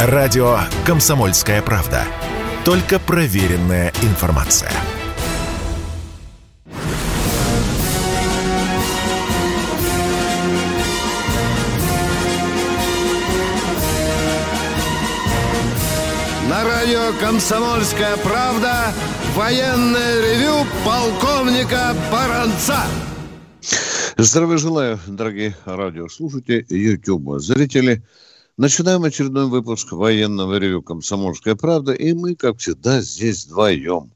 Радио «Комсомольская правда». Только проверенная информация. На радио «Комсомольская правда» военное ревю полковника Баранца. Здравия желаю, дорогие радиослушатели, YouTube-зрители. Начинаем очередной выпуск военного ревю «Комсомольская правда», и мы, как всегда, здесь вдвоем.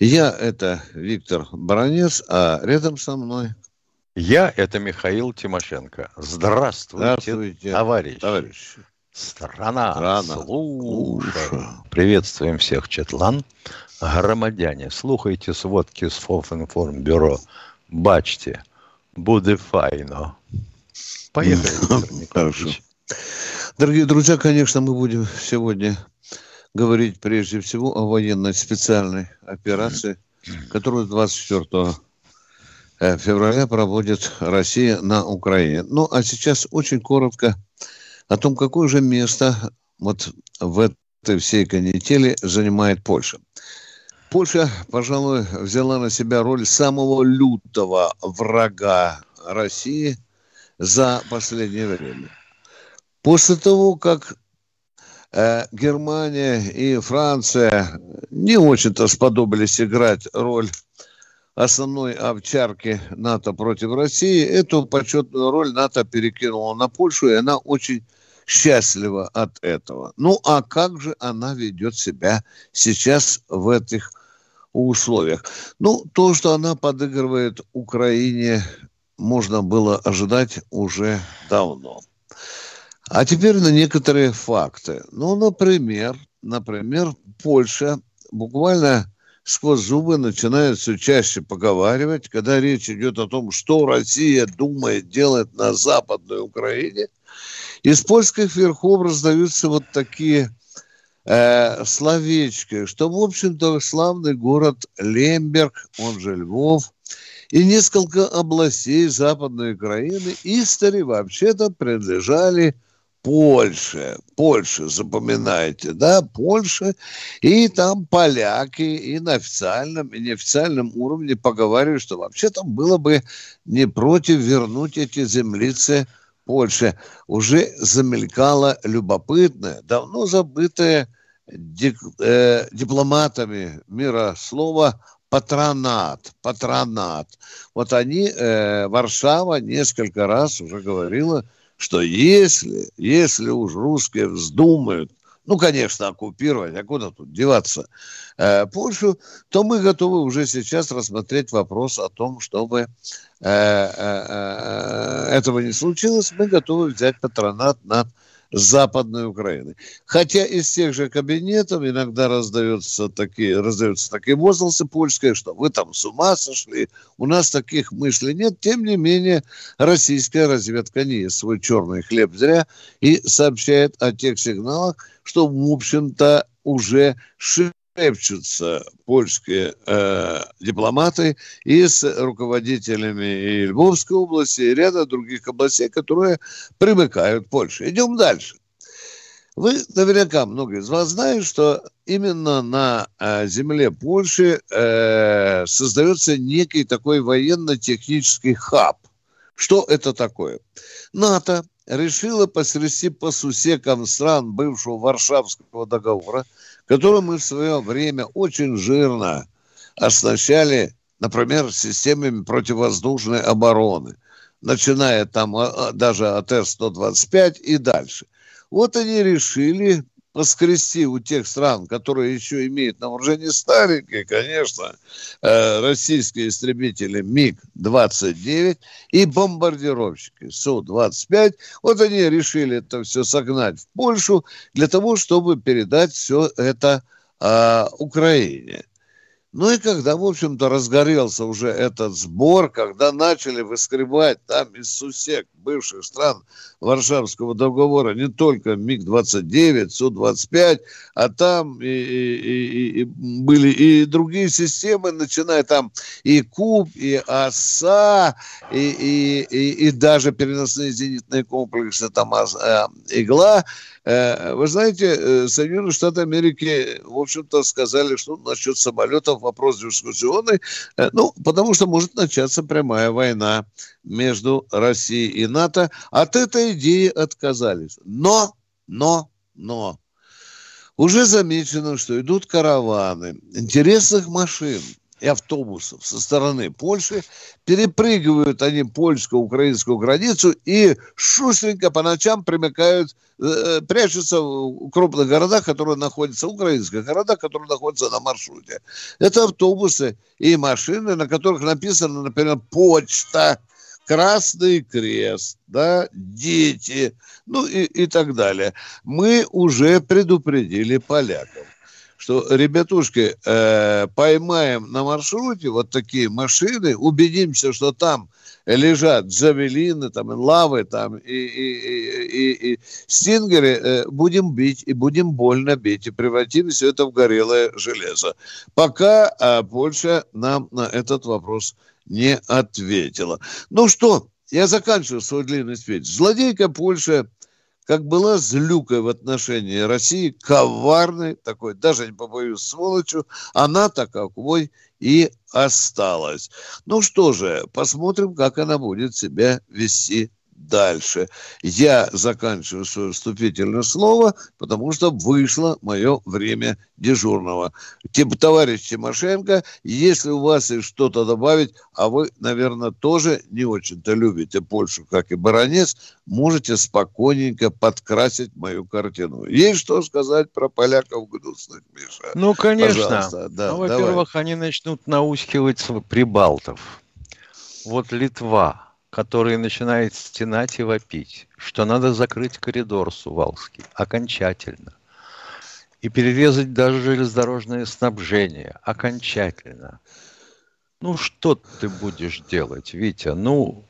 Я – это Виктор Баранец, а рядом со мной… Я – это Михаил Тимошенко. Здравствуйте, товарищи. Страна, слушай. Приветствуем всех, четлан. Громадяне, слухайте сводки с ФОВИНФОРМ-бюро. Бачьте, буде файно. Поехали, Хорошо. Дорогие друзья, конечно, мы будем сегодня говорить прежде всего о военной специальной операции, которую 24 февраля проводит Россия на Украине. Ну, а сейчас очень коротко о том, какое же место вот в этой всей канители занимает Польша. Польша, пожалуй, взяла на себя роль самого лютого врага России за последнее время. После того, как Германия и Франция не очень-то сподобились играть роль основной овчарки НАТО против России, эту почетную роль НАТО перекинула на Польшу, и она очень счастлива от этого. Ну, а как же она ведет себя сейчас в этих условиях? Ну, то, что она подыгрывает Украине, можно было ожидать уже давно. А теперь на некоторые факты. Ну, например, Польша буквально сквозь зубы начинает все чаще поговаривать, когда речь идет о том, что Россия думает делать на Западной Украине. Из польских верхов раздаются вот такие словечки, что, в общем-то, славный город Лемберг, он же Львов, и несколько областей Западной Украины истори вообще-то принадлежали Польша, запоминайте, да, Польша, и там поляки, и на официальном, и неофициальном уровне поговаривают, что вообще-то было бы не против вернуть эти землицы Польше. Уже замелькала любопытная, давно забытая дипломатами мира слова патронат. Вот они, Варшава несколько раз уже говорила, что если уж русские вздумают, ну, конечно, оккупировать, а куда тут деваться, Польшу, то мы готовы уже сейчас рассмотреть вопрос о том, чтобы этого не случилось, мы готовы взять патронат над Западной Украины. Хотя из тех же кабинетов иногда раздаются такие возгласы польские, что вы там с ума сошли, у нас таких мыслей нет. Тем не менее, российская разведка не ест свой черный хлеб зря и сообщает о тех сигналах, что, в общем-то, уже шепчутся польские дипломаты и с руководителями и Львовской области, и ряда других областей, которые примыкают к Польше. Идем дальше. Вы наверняка, многие из вас знают, что именно на земле Польши создается некий такой военно-технический хаб. Что это такое? НАТО решила посрести по сусекам стран бывшего Варшавского договора, которым мы в свое время очень жирно оснащали, например, системами противовоздушной обороны, начиная там даже от С-125 и дальше. Вот они решили поскрести у тех стран, которые еще имеют на вооружении старенькие, конечно, российские истребители МиГ-29 и бомбардировщики Су-25. Вот они решили это все согнать в Польшу для того, чтобы передать все это Украине. Ну и когда, в общем-то, разгорелся уже этот сбор, когда начали выскребать там из сусек бывших стран Варшавского договора не только МиГ-29, Су-25, а там и были и другие системы, начиная там и Куб, и ОСА, и даже переносные зенитные комплексы, там «Игла», Вы знаете, Соединенные Штаты Америки, в общем-то, сказали, что насчет самолетов вопрос дискуссионный, ну, потому что может начаться прямая война между Россией и НАТО. От этой идеи отказались. Но уже замечено, что идут караваны интересных машин и автобусов со стороны Польши, перепрыгивают они польско-украинскую границу и шустренько по ночам примыкают, прячутся в крупных городах, которые находятся, украинских городах, которые находятся на маршруте. Это автобусы и машины, на которых написано, например, «Почта», «Красный крест», да, «Дети», ну и так далее. Мы уже предупредили поляков, что, ребятушки, поймаем на маршруте вот такие машины, убедимся, что там лежат джавелины, там, лавы, там, и стингеры, будем бить, и будем больно бить, и превратим все это в горелое железо. Пока Польша нам на этот вопрос не ответила. Ну что, я заканчиваю свой длинный спич. Злодейка Польша, как была злюкой в отношении России, коварной такой, даже не побоюсь, сволочью, она таковой и осталась. Ну что же, посмотрим, как она будет себя вести дальше. Я заканчиваю свое вступительное слово, потому что вышло мое время дежурного. Товарищ Тимошенко, если у вас есть что-то добавить, а вы, наверное, тоже не очень-то любите Польшу, как и Баранец, можете спокойненько подкрасить мою картину. Есть что сказать про поляков гнусных, Миша? Ну, конечно. Да, ну, во-первых, давай. Они начнут наускивать прибалтов. Вот Литва, которые начинают стенать и вопить, что надо закрыть коридор Сувалский окончательно и перерезать даже железнодорожное снабжение окончательно. Ну, что ты будешь делать, Витя? Ну,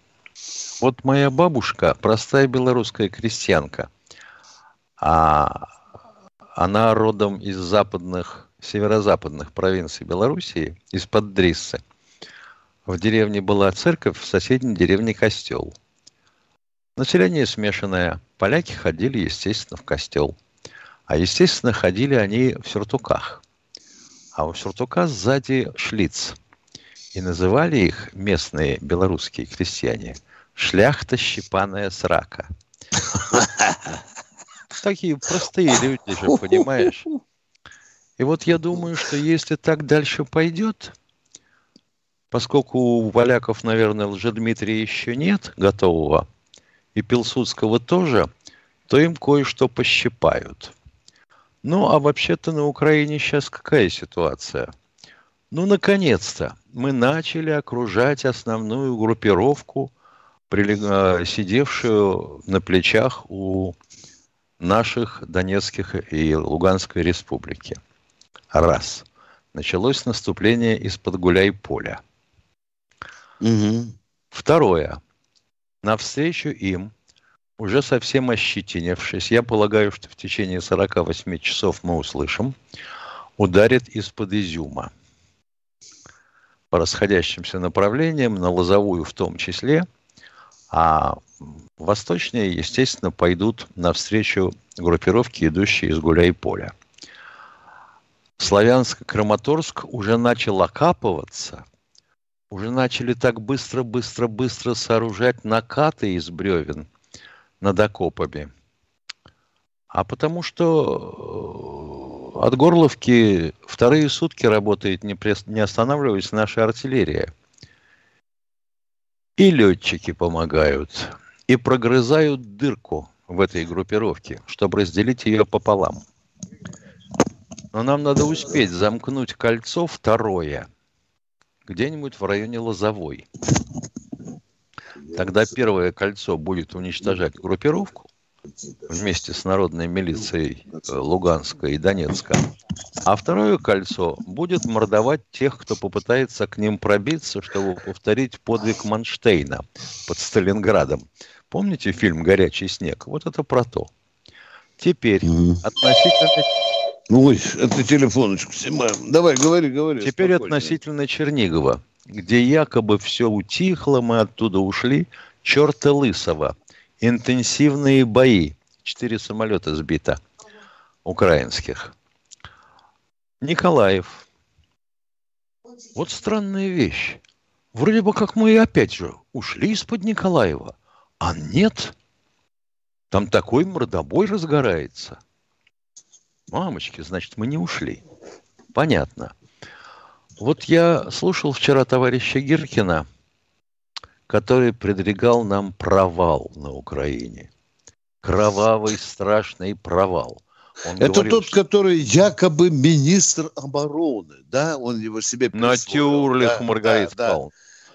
вот моя бабушка, простая белорусская крестьянка, она родом из северо-западных провинций Белоруссии, из-под Дрисы. В деревне была церковь, в соседней деревне костел. Население смешанное. Поляки ходили, естественно, в костел. А, естественно, ходили они в сюртуках. А у сюртука сзади шлиц. И называли их местные белорусские крестьяне «шляхта щипаная срака». Такие простые люди же, понимаешь? И вот я думаю, что если так дальше пойдет, поскольку у поляков, наверное, Лжедмитрия еще нет готового, и Пилсудского тоже, то им кое-что пощипают. Ну, а вообще-то на Украине сейчас какая ситуация? Ну, наконец-то мы начали окружать основную группировку, сидевшую на плечах у наших Донецких и Луганской республики. Раз. Началось наступление из-под Гуляйполя. Угу. Второе. Навстречу им, уже совсем ощетинившись, я полагаю, что в течение 48 часов мы услышим, ударит из-под Изюма. По расходящимся направлениям, на Лозовую в том числе, а восточнее, естественно, пойдут навстречу группировки, идущие из Гуляйполя. Славянск-Краматорск уже начал окапываться, уже начали так быстро сооружать накаты из бревен над окопами. А потому что от Горловки вторые сутки работает, не останавливаясь, наша артиллерия. И летчики помогают, и прогрызают дырку в этой группировке, чтобы разделить ее пополам. Но нам надо успеть замкнуть кольцо второе где-нибудь в районе Лозовой. Тогда первое кольцо будет уничтожать группировку вместе с народной милицией Луганска и Донецка, а второе кольцо будет мордовать тех, кто попытается к ним пробиться, чтобы повторить подвиг Манштейна под Сталинградом. Помните фильм «Горячий снег»? Вот это про то. Теперь относительно... Ой, это телефоночку снимаю. Давай, говори. Теперь спокойно. Относительно Чернигова, где якобы все утихло, мы оттуда ушли. Черта Лысова. Интенсивные бои. 4 самолета сбито украинских. Николаев. Вот странная вещь. Вроде бы как мы и опять же ушли из-под Николаева. А нет. Там такой мордобой разгорается. Мамочки, значит, мы не ушли. Понятно. Вот я слушал вчера товарища Гиркина, который предрекал нам провал на Украине. Кровавый, страшный провал. Он это говорил, тот, который якобы министр обороны, да? Он его себе присвоил. Натюрлих, да, Маргарит Павловна.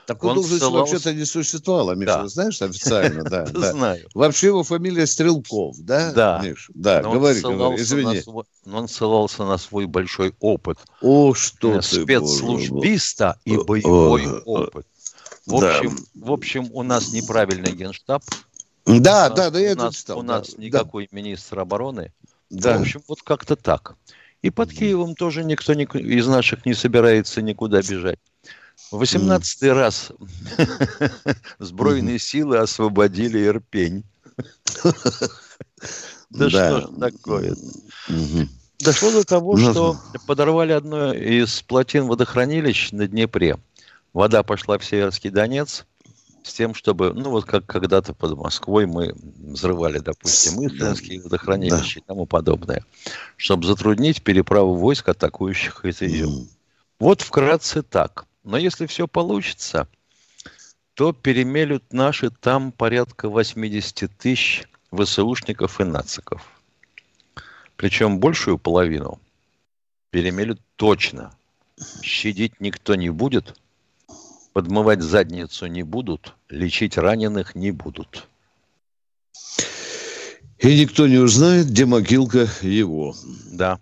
Такой должности вообще-то не существовало, Миша, да. Знаешь, официально, да. Знаю. Вообще его фамилия Стрелков, да, Миша? Да, говори, извини. Но он ссылался на свой большой опыт. О, что ты, спецслужбиста и боевой опыт. В общем, у нас неправильный генштаб. Да, я это читал. У нас никакой министр обороны. Да. В общем, вот как-то так. И под Киевом тоже никто из наших не собирается никуда бежать. В 18-й раз сбройные силы освободили Ирпень. Да что ж такое? Дошло до того, что подорвали одно из плотин водохранилищ на Днепре. Вода пошла в Северский Донец с тем, чтобы, ну вот как когда-то под Москвой мы взрывали, допустим, Ирпенские водохранилища и тому подобное, чтобы затруднить переправу войск, атакующих из Изюма. Вот вкратце так. Но если все получится, то перемелют наши там порядка 80 тысяч ВСУшников и нациков. Причем большую половину перемелют точно. Щадить никто не будет, подмывать задницу не будут, лечить раненых не будут. И никто не узнает, где могилка его. Да.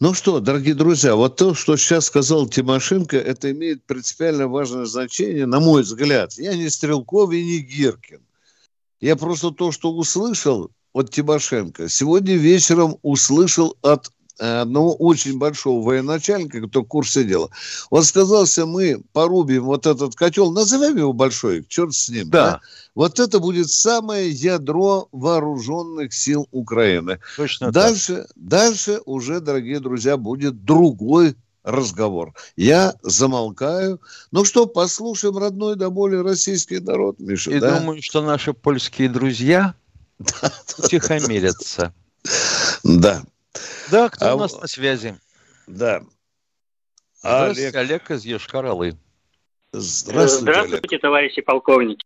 Ну что, дорогие друзья, вот то, что сейчас сказал Тимошенко, это имеет принципиально важное значение, на мой взгляд. Я не Стрелков и не Гиркин. Я просто то, что услышал от Тимошенко, сегодня вечером услышал от одного очень большого военачальника, кто в курсе дела. Он сказал, что мы порубим вот этот котел, назовем его большой, черт с ним. Да. Вот это будет самое ядро вооруженных сил Украины. Точно дальше, так. Дальше уже, дорогие друзья, будет другой разговор. Я замолкаю. Ну что, послушаем родной до боли российский народ, Миша. И да? Думаю, что наши польские друзья тихомирятся. Да. Да, кто у нас на связи? Да. Здравствуйте, Олег из Йошкар-Олы. Здравствуйте, товарищи полковники.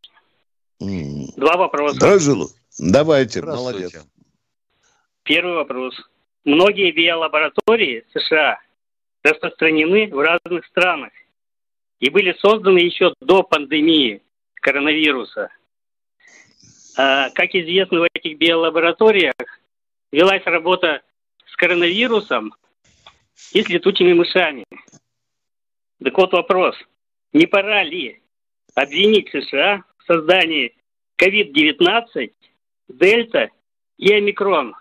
Два вопроса. Здравствуйте. Давайте, молодец. Первый вопрос. Многие биолаборатории США распространены в разных странах и были созданы еще до пандемии коронавируса. Как известно, в этих биолабораториях велась работа с коронавирусом и с летучими мышами. Так вот вопрос. Не пора ли обвинить США в создании COVID-19, Дельта и Омикрон?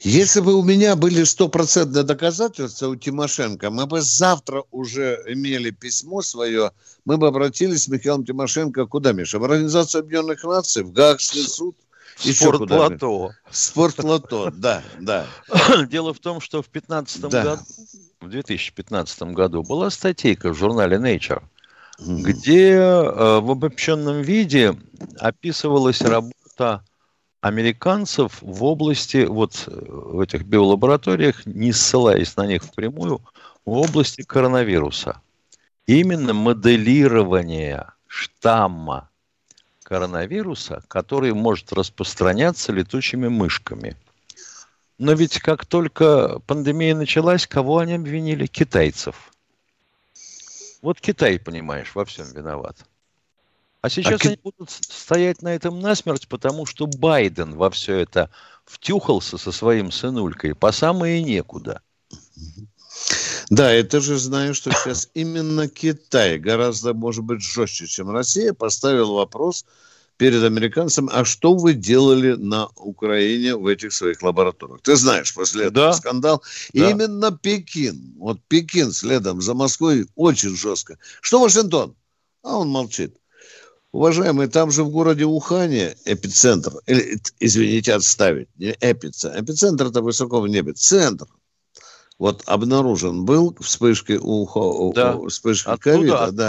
Если бы у меня были стопроцентные доказательства у Тимошенко, мы бы завтра уже имели письмо свое, мы бы обратились с Михаилом Тимошенко куда, Миша? В Организацию Объединенных Наций, в Гаагский суд? Спорт-плато. Спорт-плато, да. Дело в том, что в 2015 году была статейка в журнале Nature, где в обобщенном виде описывалась работа американцев в области, вот в этих биолабораториях, не ссылаясь на них впрямую, в области коронавируса. Именно моделирование штамма коронавируса, который может распространяться летучими мышками. Но ведь как только пандемия началась, кого они обвинили? Китайцев. Вот Китай, понимаешь, во всем виноват. А сейчас они будут стоять на этом насмерть, потому что Байден во все это втюхался со своим сынулькой по самое некуда. Да, это же знаю, что сейчас именно Китай гораздо, может быть, жестче, чем Россия, поставил вопрос перед американцами, а что вы делали на Украине в этих своих лабораториях? Ты знаешь, после этого скандал. Да. Именно Пекин, вот Пекин следом за Москвой очень жестко. Что Вашингтон? А он молчит. Уважаемые, там же в городе Ухане эпицентр, извините, отставить, не эпицентр. Эпицентр – это высоко в небе. Центр. Вот обнаружен был вспышки ковида.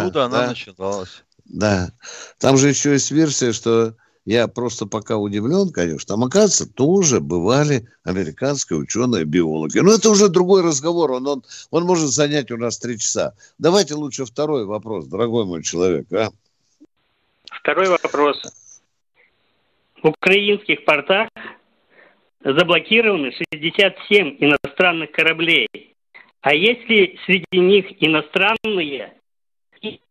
Оттуда она начиналась. Да. Там же еще есть версия, что я просто пока удивлен, конечно. Там, оказывается, тоже бывали американские ученые-биологи. Но это уже другой разговор. Он может занять у нас 3 часа. Давайте лучше второй вопрос, дорогой мой человек. А? Второй вопрос. В украинских портах заблокированы 67 иностранных кораблей. А есть ли среди них иностранные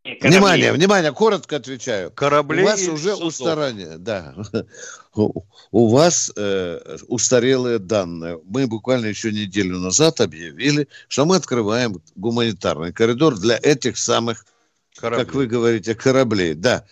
корабли? Внимание, коротко отвечаю. Корабли у вас уже устарание, да. У вас устарелые данные. Мы буквально еще неделю назад объявили, что мы открываем гуманитарный коридор для этих самых, как вы говорите, кораблей. Да.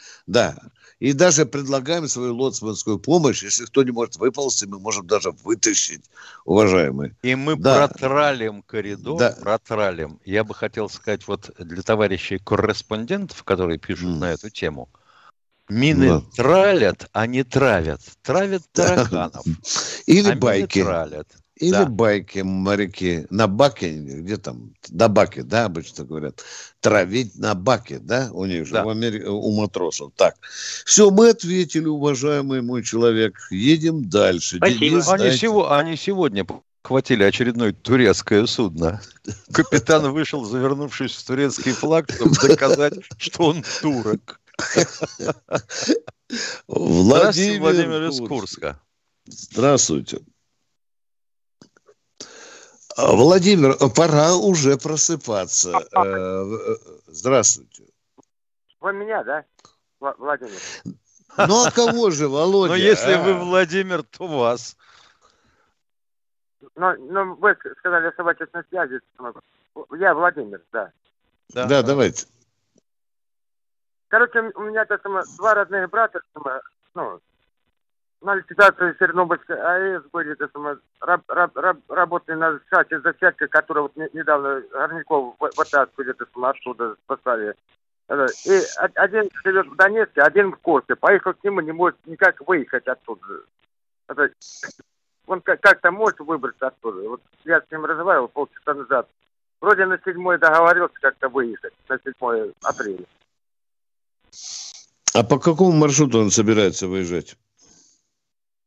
И даже предлагаем свою лоцманскую помощь. Если кто не может выползти, мы можем даже вытащить, уважаемые. И мы протралим коридор. Да. Протралим. Я бы хотел сказать вот для товарищей-корреспондентов, которые пишут на эту тему. Мины тралят, а не травят. Травят тараканов. Или байки. Тралят. Или байки, моряки. На баке, где там? На баке, да, обычно говорят. Травить на баке, да? У них же, в Америке, у матросов. Так. Все, мы ответили, уважаемый мой человек. Едем дальше. Денис, они сегодня хватили очередное турецкое судно. Капитан вышел, завернувшись в турецкий флаг, чтобы доказать, что он турок. Владимир из Курска. Здравствуйте. Владимир, пора уже просыпаться. Здравствуйте. Вы меня, да, Владимир? Ну, а кого же, Володя? Ну, если вы Владимир, то вас. Ну, вы сказали о собачественной связи. Я Владимир, да. Да, давайте. Короче, у меня два родных брата, ну, на ликвидацию Чернобыльской АЭС были, работали на шахте зачатка, которую вот недавно Горняков вытаскивали, оттуда спасали. И один живет в Донецке, один в Курске. Поехал к нему, не может никак выехать оттуда. Он как-то может выбраться оттуда. Вот я с ним разговаривал полчаса назад. Вроде на 7 договорился как-то выехать, на 7 апреля. А по какому маршруту он собирается выезжать?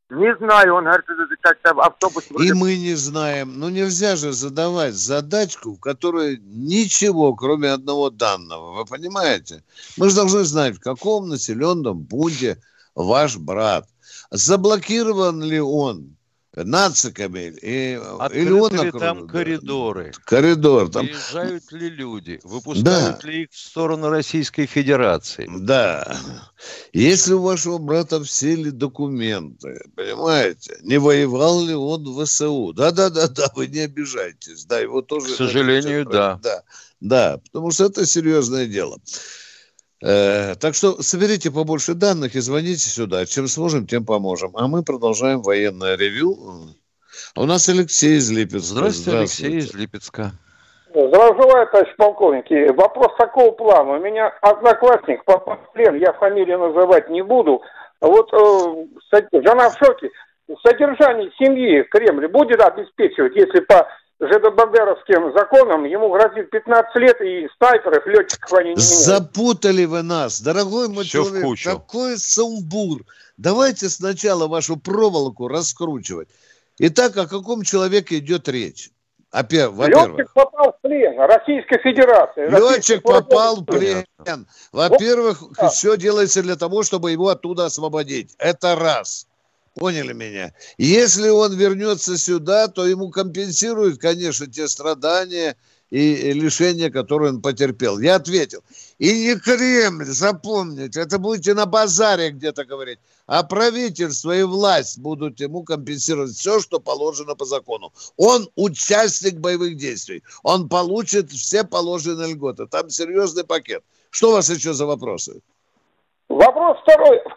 Не знаю, он говорит, как-то автобус... И мы не знаем. Ну, нельзя же задавать задачку, в которой ничего, кроме одного данного. Вы понимаете? Мы же должны знать, в каком населенном пункте ваш брат. Заблокирован ли он нациками? Или он ли там коридоры? Коридор. Там... Приезжают ли люди? Выпускают ли их в сторону Российской Федерации? Да. Если у вашего брата все ли документы, понимаете? Не воевал ли он в ВСУ? Да, вы не обижайтесь. Да, его тоже... К сожалению, да. Да, потому что это серьезное дело. Так что соберите побольше данных и звоните сюда. Чем сможем, тем поможем. А мы продолжаем военное ревью. У нас Алексей из Липецка. Здравствуйте. Алексей из Липецка. Здравия желаю, товарищ полковник. Вопрос такого плана. У меня одноклассник попал в плен. Я фамилию называть не буду. Вот жена в шоке. Содержание семьи в Кремле будет обеспечивать, если по... ЖДБДровским законом ему грозит 15 лет, и снайперов, летчиков они не имеют. Запутали вы нас, дорогой мой человек, такой сумбур. Давайте сначала вашу проволоку раскручивать. Итак, о каком человеке идет речь? Во-первых, летчик попал в плен, Российской Федерации. Летчик попал в плен. Во-первых, все делается для того, чтобы его оттуда освободить. Это раз. Поняли меня? Если он вернется сюда, то ему компенсируют, конечно, те страдания и лишения, которые он потерпел. Я ответил. И не Кремль, запомните, это будете на базаре где-то говорить, а правительство и власть будут ему компенсировать все, что положено по закону. Он участник боевых действий. Он получит все положенные льготы. Там серьезный пакет. Что у вас еще за вопросы? Вопрос второй. В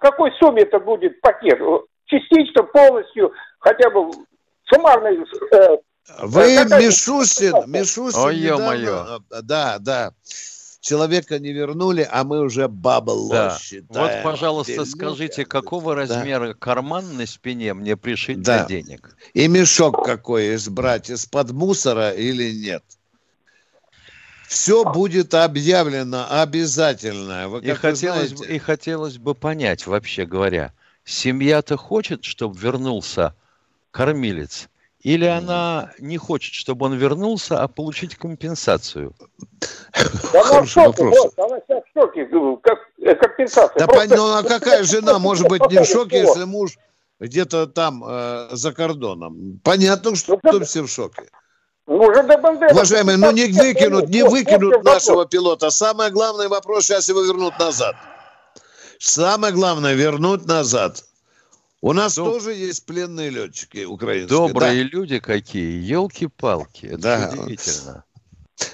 какой сумме это будет пакет? Частично, полностью, хотя бы суммарный... Вы Мишустин недавно... Да. человека не вернули, а мы уже бабло считаем. Вот, пожалуйста, скажите, какого размера карман на спине мне пришить для денег? И мешок какой избрать, из-под мусора или нет? Все будет объявлено обязательно. Вы, и, хотелось бы понять, вообще говоря, семья-то хочет, чтобы вернулся кормилец? Или она не хочет, чтобы он вернулся, а получить компенсацию? Да она в шоке, вот, она сейчас в шоке, компенсация. Да, ну а какая жена может быть не в шоке, если муж где-то там за кордоном? Понятно, что все в шоке. Уважаемые, ну не выкинут, нашего пилота. Самый главный вопрос, сейчас его вернут назад. Самое главное, вернуть назад. У нас тоже есть пленные летчики украинские. Добрые люди какие, елки-палки, это удивительно.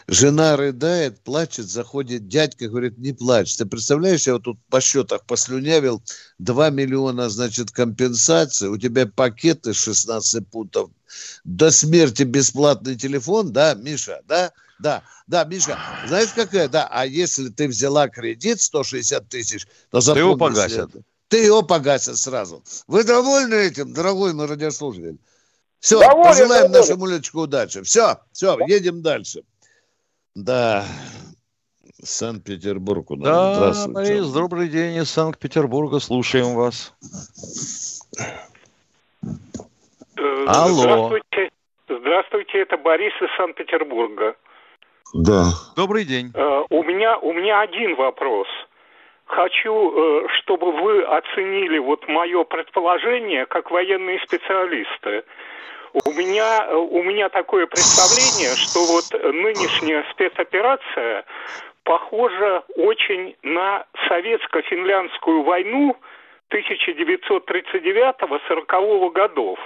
Жена рыдает, плачет, заходит дядька, говорит, не плачь. Ты представляешь, я вот тут по счетах послюнявил 2 миллиона, значит, компенсации, у тебя пакеты 16 пунктов, до смерти бесплатный телефон, да, Миша, да? Да, Миша, знаешь, какая, да, а если ты взяла кредит 160 тысяч, то запомни... Ты его погасят. Ты его погасят сразу. Вы довольны этим, дорогой мой радиослушатель? Все, доволен, пожелаем нашему летчику удачи. Все, едем дальше. Да, Санкт-Петербург. Да, здравствуйте. Борис, добрый день из Санкт-Петербурга, слушаем вас. Алло. Здравствуйте, это Борис из Санкт-Петербурга. Да. Добрый день. У меня один вопрос. Хочу, чтобы вы оценили вот мое предположение как военные специалисты. У меня такое представление, что вот нынешняя спецоперация похожа очень на советско-финляндскую войну 1939-40 годов.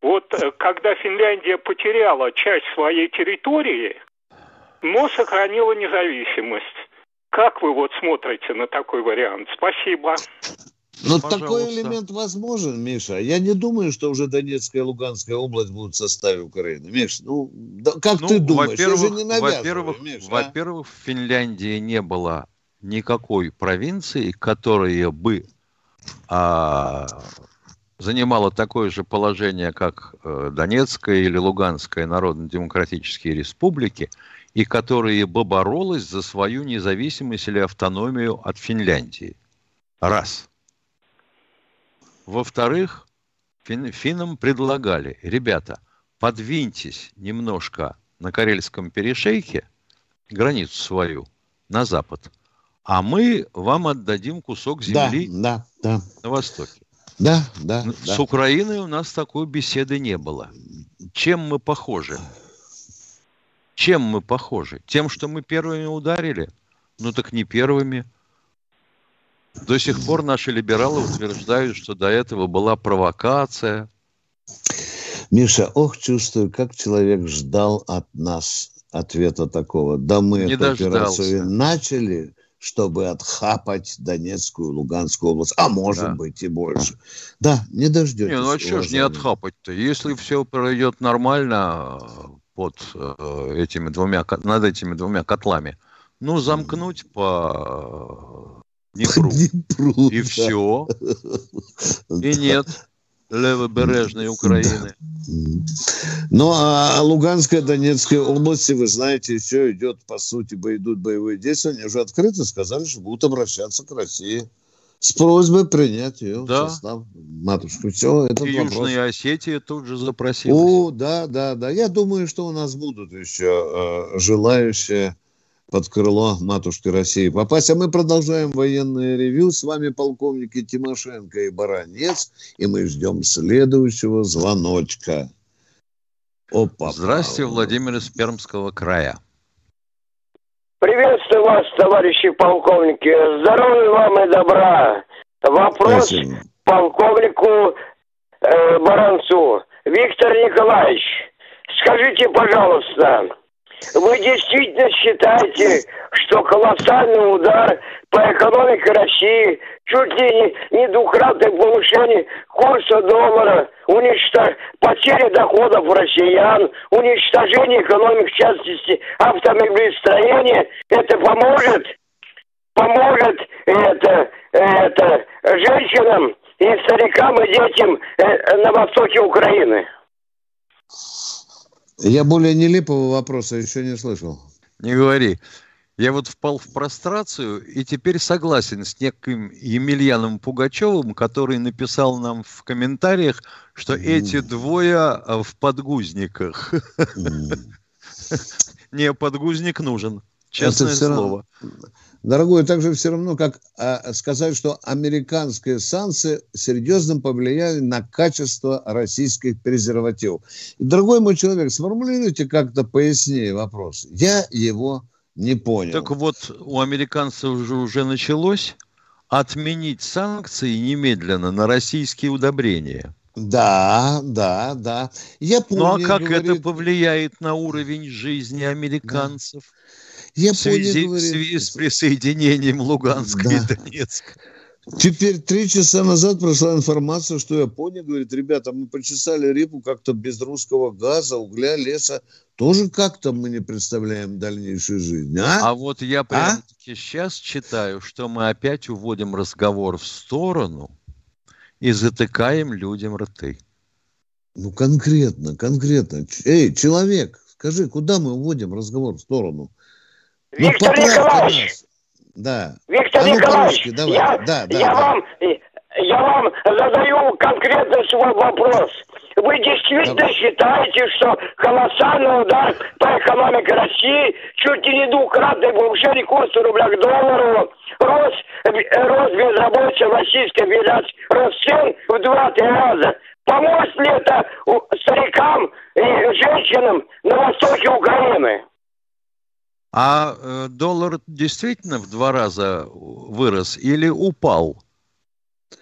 Вот когда Финляндия потеряла часть своей территории, но сохранила независимость. Как вы вот смотрите на такой вариант? Спасибо. Но такой элемент возможен, Миша. Я не думаю, что уже Донецкая и Луганская область будут в составе Украины. Миш, ты думаешь? Во-первых, в Финляндии не было никакой провинции, которая бы занимала такое же положение, как Донецкая или Луганская народно-демократические республики, и которая бы боролась за свою независимость или автономию от Финляндии. Раз. Во-вторых, финнам предлагали, ребята, подвиньтесь немножко на Карельском перешейке, границу свою, на запад, а мы вам отдадим кусок земли на востоке. С Украиной у нас такой беседы не было. Чем мы похожи? Тем, что мы первыми ударили? Ну так не первыми. До сих пор наши либералы утверждают, что до этого была провокация. Миша, чувствую, как человек ждал от нас ответа такого. Да мы эту операцию начали, чтобы отхапать Донецкую, Луганскую область. А может быть и больше. Да, не дождетесь. А что ж не отхапать-то? Если все пройдет нормально над этими двумя котлами, замкнуть по... Днепру. И все. И нет левобережной Украины. Ну, а Луганская, Донецкая области, вы знаете, все идет, по сути, идут боевые действия. Они уже открыто сказали, что будут обращаться к России с просьбой принять ее в состав матушку. Все, это вопрос. Южная Осетия тут же запросилась. Я думаю, что у нас будут еще желающие под крыло матушки России попасть. А мы продолжаем военное ревью. С вами полковники Тимошенко и Баранец. И мы ждем следующего звоночка. Здравствуйте, Владимир из Пермского края. Приветствую вас, товарищи полковники. Здоровья вам и добра. Вопрос полковнику Баранцу. Виктор Николаевич, скажите, пожалуйста, Вы действительно считаете, что колоссальный удар по экономике России, чуть ли не двукратное повышение курса доллара, потеря доходов россиян, уничтожение экономики, в частности, автомобилестроения, это поможет это женщинам и старикам и детям на востоке Украины? Я более нелепого вопроса еще не слышал. Не говори. Я вот впал в прострацию и теперь согласен с неким Емельяном Пугачевым, который написал нам в комментариях, что эти двое в подгузниках. Не, подгузник нужен. Честное слово. Дорогой, так же все равно, как сказать, что американские санкции серьезно повлияли на качество российских презервативов. Дорогой мой человек, сформулируйте как-то пояснее вопрос. Я его не понял. Так вот, у американцев уже началось отменить санкции немедленно на российские удобрения. Да. Я помню, ну а как говорит... это повлияет на уровень жизни американцев? Да. В связи с присоединением Луганска и Донецка. Теперь 3 часа назад прошла информация, что Япония говорит: ребята, мы почесали репу как-то без русского газа, угля, леса. Тоже как-то мы не представляем дальнейшей жизни. А вот я прямо-таки сейчас читаю, что мы опять уводим разговор в сторону и затыкаем людям рты. Ну, конкретно. Эй, человек, скажи, куда мы уводим разговор в сторону? Виктор Николаевич, я вам задаю конкретно свой вопрос. Вы действительно считаете, что колоссальный удар по экономике России, чуть ли не двукратное повышение курса рубля к доллару, рост безработицы в Российской Федерации, рост цен в 2-3 раза, поможет ли это старикам и женщинам на востоке Украины? А доллар действительно в 2 раза вырос или упал?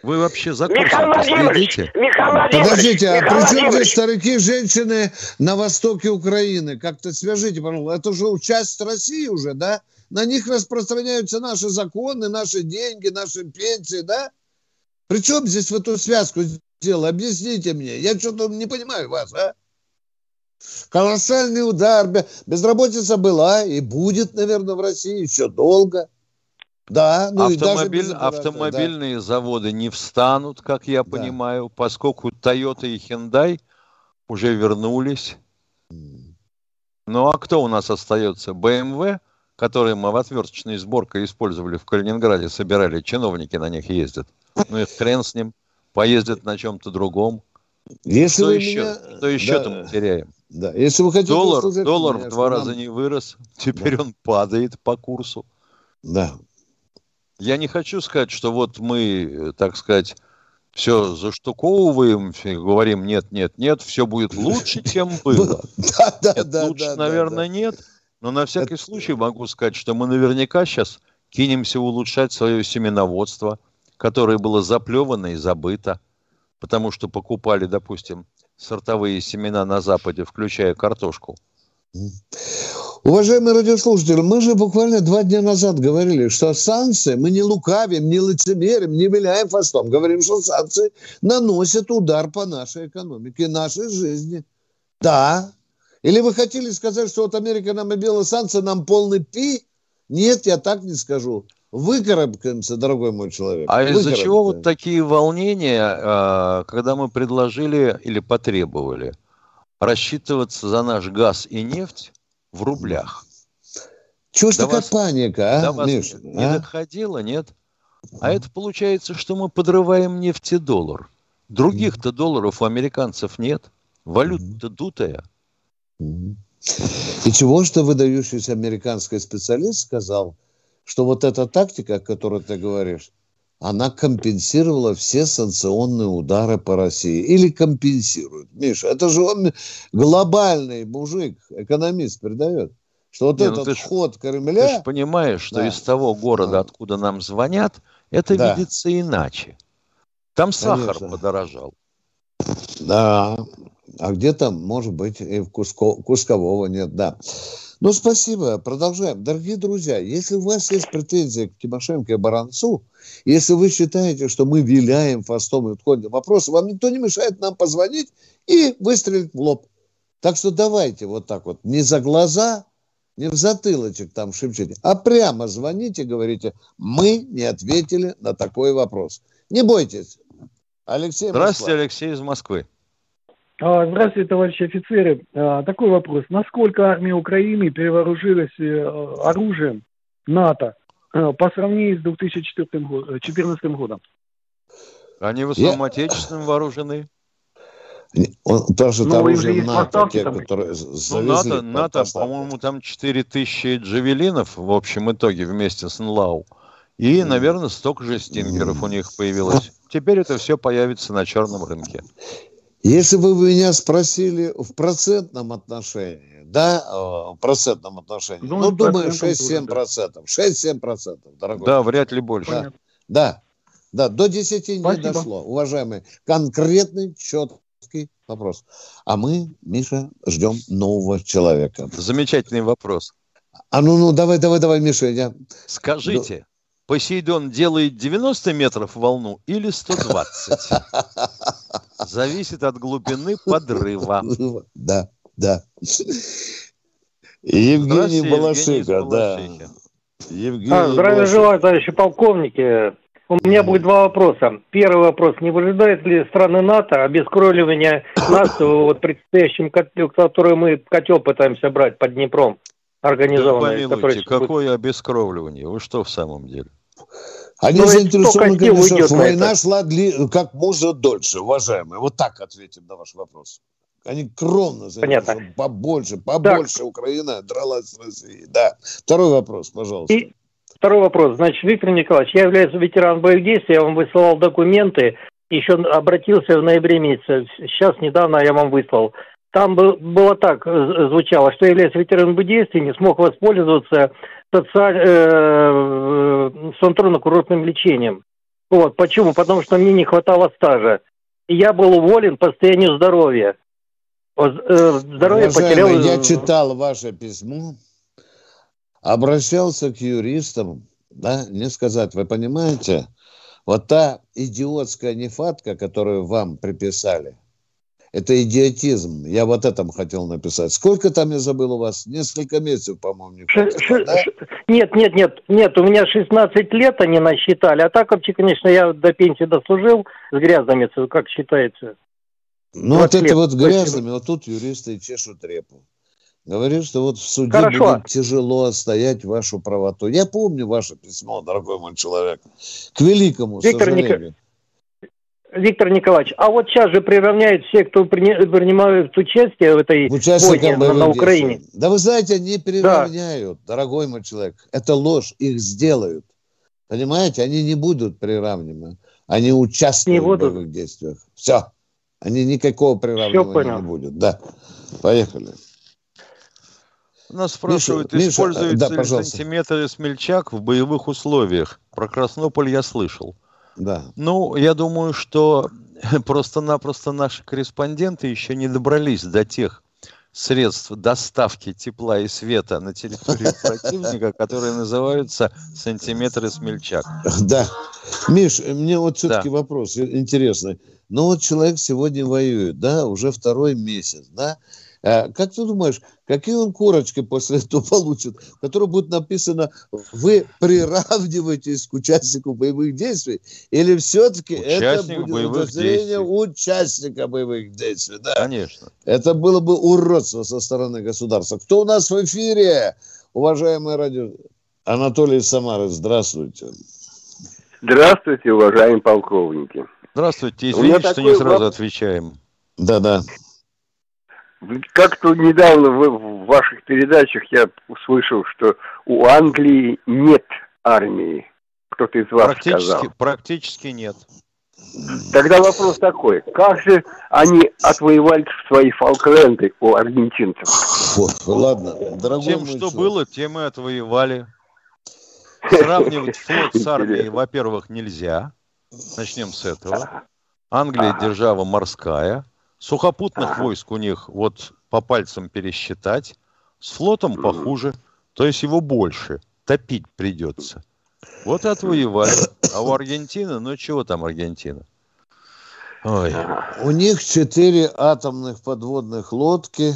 Вы вообще за курсом следите? Подождите, а при чем здесь старики и женщины на востоке Украины? Как-то свяжите, пожалуйста. Это же часть России уже, да? На них распространяются наши законы, наши деньги, наши пенсии, да? При чем здесь в эту связку дело? Объясните мне. Я что-то не понимаю вас, а? Колоссальный удар. Безработица была и будет, наверное, в России еще долго. Да, ну и даже автомобильные заводы не встанут, как я понимаю, поскольку Toyota и Hyundai уже вернулись. Ну а кто у нас остается? BMW, которые мы в отверточной сборке использовали в Калининграде, собирали, чиновники на них ездят. Ну и хрен с ним, поездят на чем-то другом. Если что еще мы теряем? Да. Если вы хотите доллар в 2 раза не вырос, теперь он падает по курсу. Да. Я не хочу сказать, что вот мы, так сказать, все заштуковываем, говорим, нет, все будет лучше, чем было. Лучше, наверное, нет, но на всякий случай могу сказать, что мы наверняка сейчас кинемся улучшать свое семеноводство, которое было заплевано и забыто. Потому что покупали, допустим, сортовые семена на Западе, включая картошку. Уважаемые радиослушатели, мы же буквально 2 дня назад говорили, что санкции, мы не лукавим, не лицемерим, не виляем хвостом. Говорим, что санкции наносят удар по нашей экономике, нашей жизни. Да. Или вы хотели сказать, что вот Америка нам объявила санкции, нам полный пи? Нет, я так не скажу. Выкарабкаемся, дорогой мой человек. А из-за чего вот такие волнения, когда мы предложили или потребовали рассчитываться за наш газ и нефть в рублях? Чего ж такая паника, а? До вас не доходило, нет? А это получается, что мы подрываем нефтедоллар. Других-то долларов у американцев нет. Валюта-то дутая. И чего что выдающийся американский специалист сказал, что вот эта тактика, о которой ты говоришь, она компенсировала все санкционные удары по России. Или компенсирует. Миша, это же он глобальный мужик, экономист, передает, что вот этот ход Кремля... Ты же понимаешь, что из того города, откуда нам звонят, это видится иначе. Там сахар подорожал. Да, а где-то, может быть, и в Кускового нет, да. Ну, спасибо. Продолжаем. Дорогие друзья, если у вас есть претензии к Тимошенко и Баранцу, если вы считаете, что мы виляем фастом и отходим от вопроса, вам никто не мешает нам позвонить и выстрелить в лоб. Так что давайте вот так вот. Не за глаза, не в затылочек там шепчите, а прямо звоните и говорите: мы не ответили на такой вопрос. Не бойтесь. Алексей. Здравствуйте, Алексей из Москвы. Здравствуйте, товарищи офицеры. Такой вопрос. Насколько армия Украины перевооружилась оружием НАТО по сравнению с 2014 годом? Они в основном отечественным вооружены. Даже оружие НАТО, те, которые завезли. Ну, НАТО, по-моему, там 4000 джавелинов в общем итоге вместе с НЛАУ. И, наверное, столько же стингеров у них появилось. Теперь это все появится на черном рынке. Если бы вы меня спросили в процентном отношении, да, в процентном отношении, ну думаю, 6-7%. 6-7%, дорогой. Да, вряд ли больше. Да, да, да, до 10 не дошло, уважаемые. Конкретный, четкий вопрос. А мы, Миша, ждем нового человека. Замечательный вопрос. А ну, давай, Миша. Скажите, Посейдон делает 90 метров волну или 120? Зависит от глубины подрыва. Да. Евгений Балашиха, да. Здравия желаю, товарищи полковники. У меня будет два вопроса. Первый вопрос. Не выжидает ли страны НАТО обескровливания нас в предстоящем котле, который мы котел пытаемся брать под Днепром? Организованные, да, помилуйте, какое обескровливание? Вы что в самом деле? Они заинтересованы, конечно, что война шла как можно дольше, уважаемые. Вот так ответим на ваш вопрос. Они кровно заинтересованы. Побольше так. Украина дралась с Россией. Да. Второй вопрос, пожалуйста. И второй вопрос. Значит, Виктор Николаевич, я являюсь ветераном боевых действий, я вам высылал документы, еще обратился в ноябре месяце. Сейчас недавно я вам выслал. Там было так, звучало, что являясь ветераном действий, не смог воспользоваться санаторно-курортным лечением. Вот. Почему? Потому что мне не хватало стажа. И я был уволен по состоянию здоровья. Здоровье потерял. Я читал ваше письмо, обращался к юристам, да, не сказать, вы понимаете, вот та идиотская нехватка, которую вам приписали, это идиотизм. Я вот этом хотел написать. Сколько там я забыл у вас? Несколько месяцев, по-моему, не хватило, да? Нет. У меня 16 лет они насчитали. А так вообще, конечно, я до пенсии дослужил с грязными, как считается. Ну, вот это лет. Вот грязными. Спасибо. Вот тут юристы чешут репу. Говорит, что вот в суде будет тяжело отстоять вашу правоту. Я помню ваше письмо, дорогой мой человек. К великому сожалению. Виктор Николаевич, а вот сейчас же приравняют все, кто принимают участие в этой войне на Украине. Да вы знаете, не приравняют, да, дорогой мой человек. Это ложь, их сделают. Понимаете, они не будут приравнены. Они участвуют в боевых действиях. Все. Они никакого приравнивания не будет. Да. Поехали. Нас спрашивают, используются ли сантиметры смельчак в боевых условиях? Про Краснополь я слышал. Да. Ну, я думаю, что просто-напросто наши корреспонденты еще не добрались до тех средств доставки тепла и света на территорию противника, которые называются сантиметры смельчак. Да. Миш, мне вот все-таки вопрос интересный. Ну, вот человек сегодня воюет, да, уже второй месяц, да? Как ты думаешь, какие он корочки после этого получит, в которой будет написано: вы приравниваетесь к участнику боевых действий, или все-таки это будет удостоверение участника боевых действий? Да? Конечно. Это было бы уродство со стороны государства. Кто у нас в эфире, уважаемый радио? Анатолий Самары, здравствуйте. Здравствуйте, уважаемые полковники. Здравствуйте. Извините, что не сразу отвечаем. Да. Как-то недавно в ваших передачах я услышал, что у Англии нет армии. Кто-то из вас сказал. Практически нет. Тогда вопрос такой. Как же они отвоевали свои Фолкленды у аргентинцев? Ладно. Тем, что было, тем и отвоевали. Сравнивать флот с армией, во-первых, нельзя. Начнем с этого. Англия держава морская. Сухопутных войск у них вот по пальцам пересчитать. С флотом похуже, то есть его больше. Топить придется. Вот и отвоевали. А у Аргентины, ну чего там Аргентина? Ой. У них 4 атомных подводных лодки.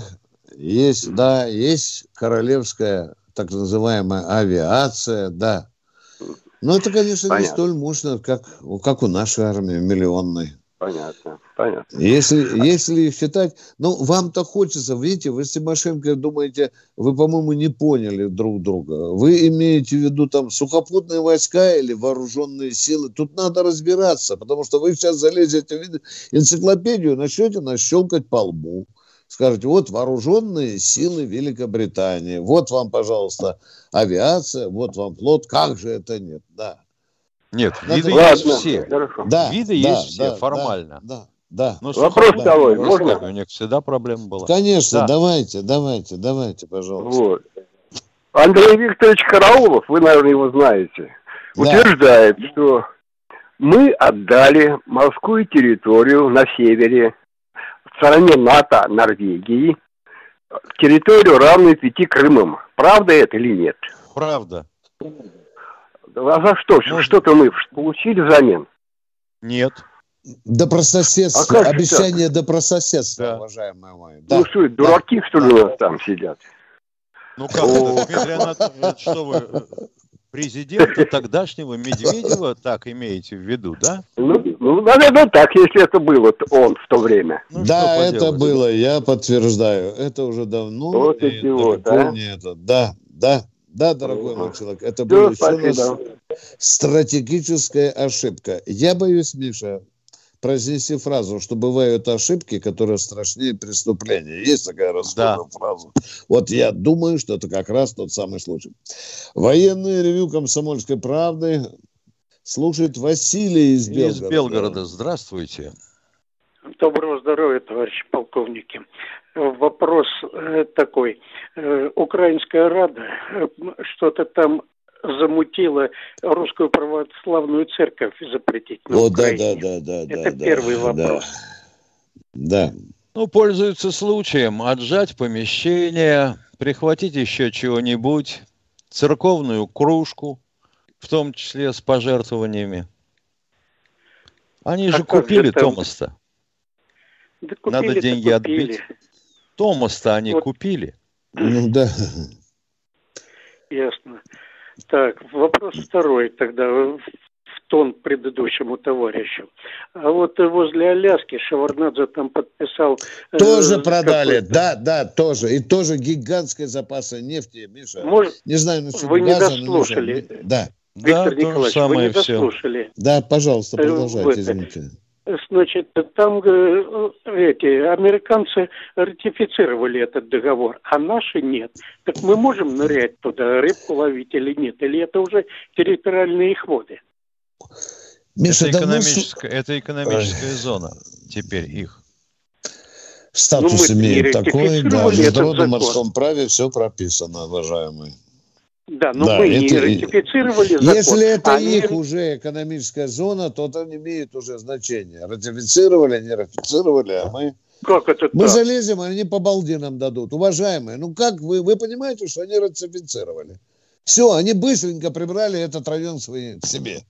Есть, да, есть королевская так называемая авиация, да. Но это, конечно, понятно. Не столь мощно, как у нашей армии миллионной. Понятно, понятно. Если считать... Ну, вам-то хочется, видите, вы с Тимошенко думаете, вы, по-моему, не поняли друг друга. Вы имеете в виду там сухопутные войска или вооруженные силы? Тут надо разбираться, потому что вы сейчас залезете в энциклопедию, начнете нас щелкать по лбу. Скажете, вот вооруженные силы Великобритании, вот вам, пожалуйста, авиация, вот вам флот. Как же это нет, да. Нет, виды есть все. Да, виды есть все, формально. Да. Но вопрос второй, можно? У них всегда проблема была. Конечно, да. Давайте, пожалуйста. Вот. Андрей Викторович Караулов, вы, наверное, его знаете, утверждает, что мы отдали морскую территорию на севере, в стороне НАТО, Норвегии, территорию, равную 5 Крымам. Правда это или нет? Правда. А за что? Ну, что-то мы получили взамен? Нет. Добрососедство. Обещание добрососедства, уважаемые мои. Да. Ну что, дураки, что ли, у нас там сидят? Ну как, Дмитрий Анатольевич, что вы президента тогдашнего Медведева так имеете в виду, да? Ну, наверное, так, если это было он в то время. Ну, да, это было, я подтверждаю. Это уже давно. Вот и всего, да? Да, дорогой мой человек, это была стратегическая ошибка. Я боюсь, Миша, произнести фразу, что бывают ошибки, которые страшнее преступления. Есть такая расхожая фраза. Вот я думаю, что это как раз тот самый случай. Военное ревью «Комсомольской правды» слушает Василий из Белгорода. Из Белгорода. Здравствуйте. Доброго здоровья, товарищи полковники. Вопрос такой. Украинская Рада что-то там замутила русскую православную церковь запретить на Украине. Это первый вопрос. Да. Ну, пользуются случаем отжать помещение, прихватить еще чего-нибудь, церковную кружку, в том числе с пожертвованиями. Они же купили Томас-то. Да купили, надо деньги отбить. Томас-то они купили. Ну да. Ясно. Так, вопрос второй тогда, в тон предыдущему товарищу. А вот возле Аляски Шеварднадзе там подписал... Тоже продали, тоже. И тоже гигантские запасы нефти, Миша. Может, не знаю, вы не дослушали. Да. Виктор Николаевич, вы не дослушали. Да, пожалуйста, продолжайте, извините. Значит, там американцы ратифицировали этот договор, а наши нет. Так мы можем нырять туда, рыбку ловить или нет? Или это уже территориальные их воды? Миша, это экономическая зона теперь их. Статус имеет такой, да, в международном морском праве все прописано, уважаемые. Да, но мы не ратифицировали закон. Если это их уже экономическая зона, то это не имеет уже значения. Ратифицировали, не ратифицировали, а мы... Как это так? Мы залезем, а они по балде нам дадут. Уважаемые, ну как вы понимаете, что они ратифицировали? Все, они быстренько прибрали этот район к себе.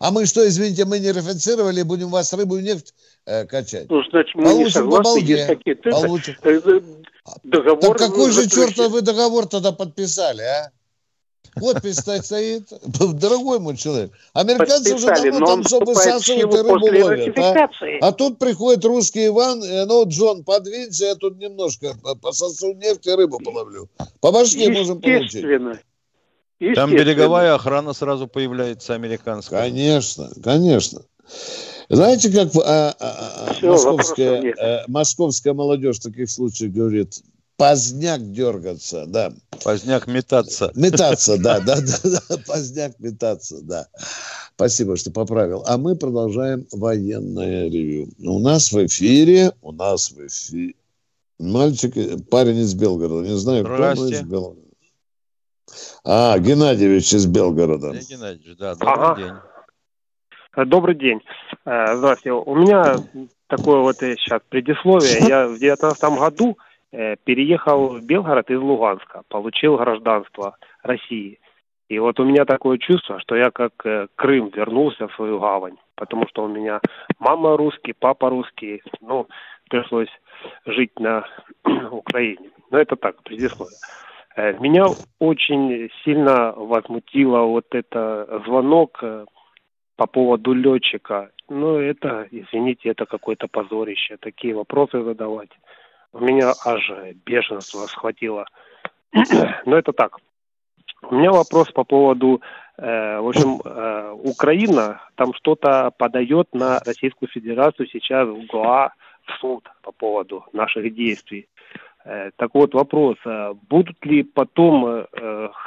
А мы что, извините, мы не ратифицировали, будем вас рыбу и нефть качать? Ну, значит, мы не согласны, есть какие-то договоры. Так какой же черт вы договор тогда подписали, а? Подпись так стоит. Дорогой мой человек. Американцы уже давно там, чтобы сасывают и рыбу ловят. А тут приходит русский Иван, Джон, подвинься, я тут немножко пососу нефть и рыбу половлю. По башке можем получить. Там береговая охрана сразу появляется американская. Конечно. Знаете, как московская молодежь в таких случаях говорит... Поздняк дергаться, да. Поздняк метаться. Поздняк метаться. Спасибо, что поправил. А мы продолжаем военное ревью. У нас в эфире парень из Белгорода. Не знаю, кто он из Белгорода. Геннадьевич из Белгорода. Геннадьевич, да, добрый день. Добрый день. Здравствуйте. У меня такое вот сейчас предисловие. Я в 19 году переехал в Белгород из Луганска, получил гражданство России. И вот у меня такое чувство, что я как Крым вернулся в свою гавань, потому что у меня мама русский, папа русский, ну, пришлось жить на Украине. Но это так, предисловие. Меня очень сильно возмутило вот это звонок по поводу летчика. Ну, это, извините, это какое-то позорище, такие вопросы задавать. У меня аж бешенство схватило. Но это так. У меня вопрос по поводу, Украина там что-то подает на Российскую Федерацию сейчас в ГОА, в суд по поводу наших действий. Так вот вопрос, будут ли потом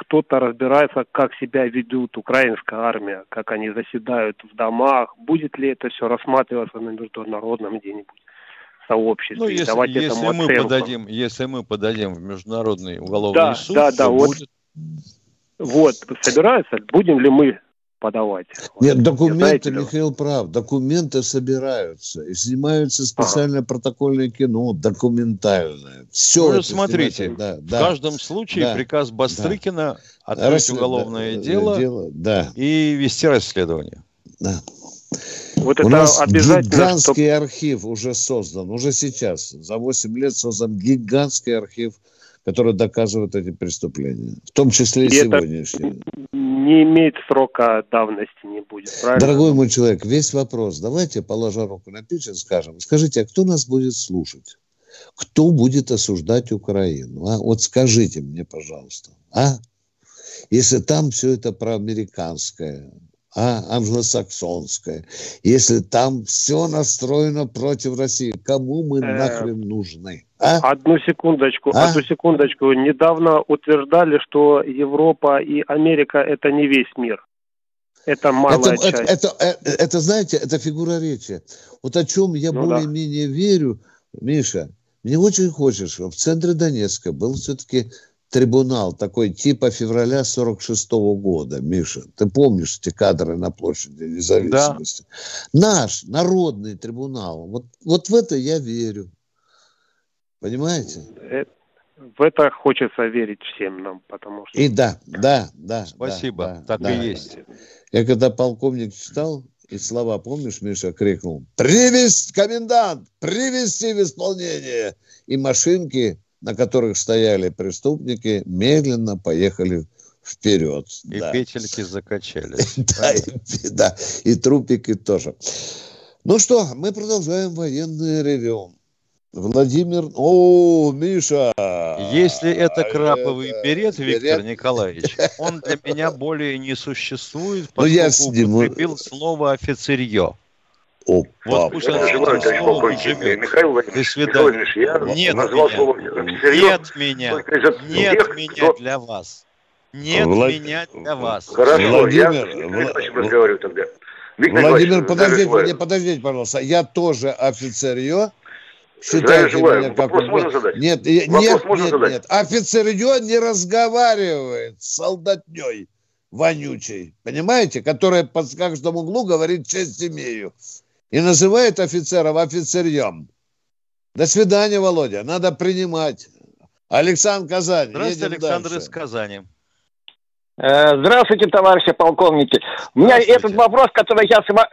кто-то разбираться, как себя ведут украинская армия, как они заседают в домах, будет ли это все рассматриваться на международном где-нибудь сообществе? Ну, если мы подадим в международный уголовный суд, Вот, собираются, будем ли мы подавать? Нет, документы, Михаил прав, документы собираются, и снимаются специально протокольное кино, документальное. Все это смотрите, в каждом случае приказ Бастрыкина открыть уголовное дело и вести расследование. Да. Вот у это нас обязательно, гигантский архив уже создан, уже сейчас, за 8 лет создан гигантский архив, которые доказывают эти преступления, в том числе и сегодняшние. Не имеет срока давности, не будет, правильно? Дорогой мой человек, весь вопрос. Давайте, положа руку на печень, скажем, скажите, а кто нас будет слушать? Кто будет осуждать Украину? А? Вот скажите мне, пожалуйста, а? Если там все это проамериканское, англосаксонское, если там все настроено против России, кому мы нахрен нужны? Одну секундочку. Недавно утверждали, что Европа и Америка – это не весь мир. Это малая часть. Это, знаете, это фигура речи. Вот о чем я более-менее верю, Миша, мне очень хочется, чтобы в центре Донецка был все-таки трибунал такой типа февраля 46-го года, Миша. Ты помнишь эти кадры на площади независимости? Да. Наш народный трибунал. Вот в это я верю. Понимаете? В это хочется верить всем нам, потому что... Спасибо, так и есть. Я когда полковник читал, и слова, помнишь, Миша крикнул: комендант, привести в исполнение! И машинки, на которых стояли преступники, медленно поехали вперед. И петельки закачали. Да, и трупики тоже. Ну что, мы продолжаем военное ревю. Владимир... О, Миша! Если это краповый берет, Виктор Николаевич, он для меня более не существует, поскольку употребил слово «офицерье». Вот пусть он живет. Михаил Владимирович, я назвал слово «офицерье». Нет меня для вас. Хорошо, я разговариваю тогда. Владимир, подождите, пожалуйста. Я тоже офицерье. Считайте меня как... Вопрос можно задать? Нет. Офицерье не разговаривает с солдатней вонючей, понимаете, которая под каждым углу говорит «честь имею» и называет офицеров офицерьем. До свидания, Володя, надо принимать. Александр, Казань. Здравствуйте, Александр из Казани. Здравствуйте, товарищи полковники. У меня этот вопрос, который я сама...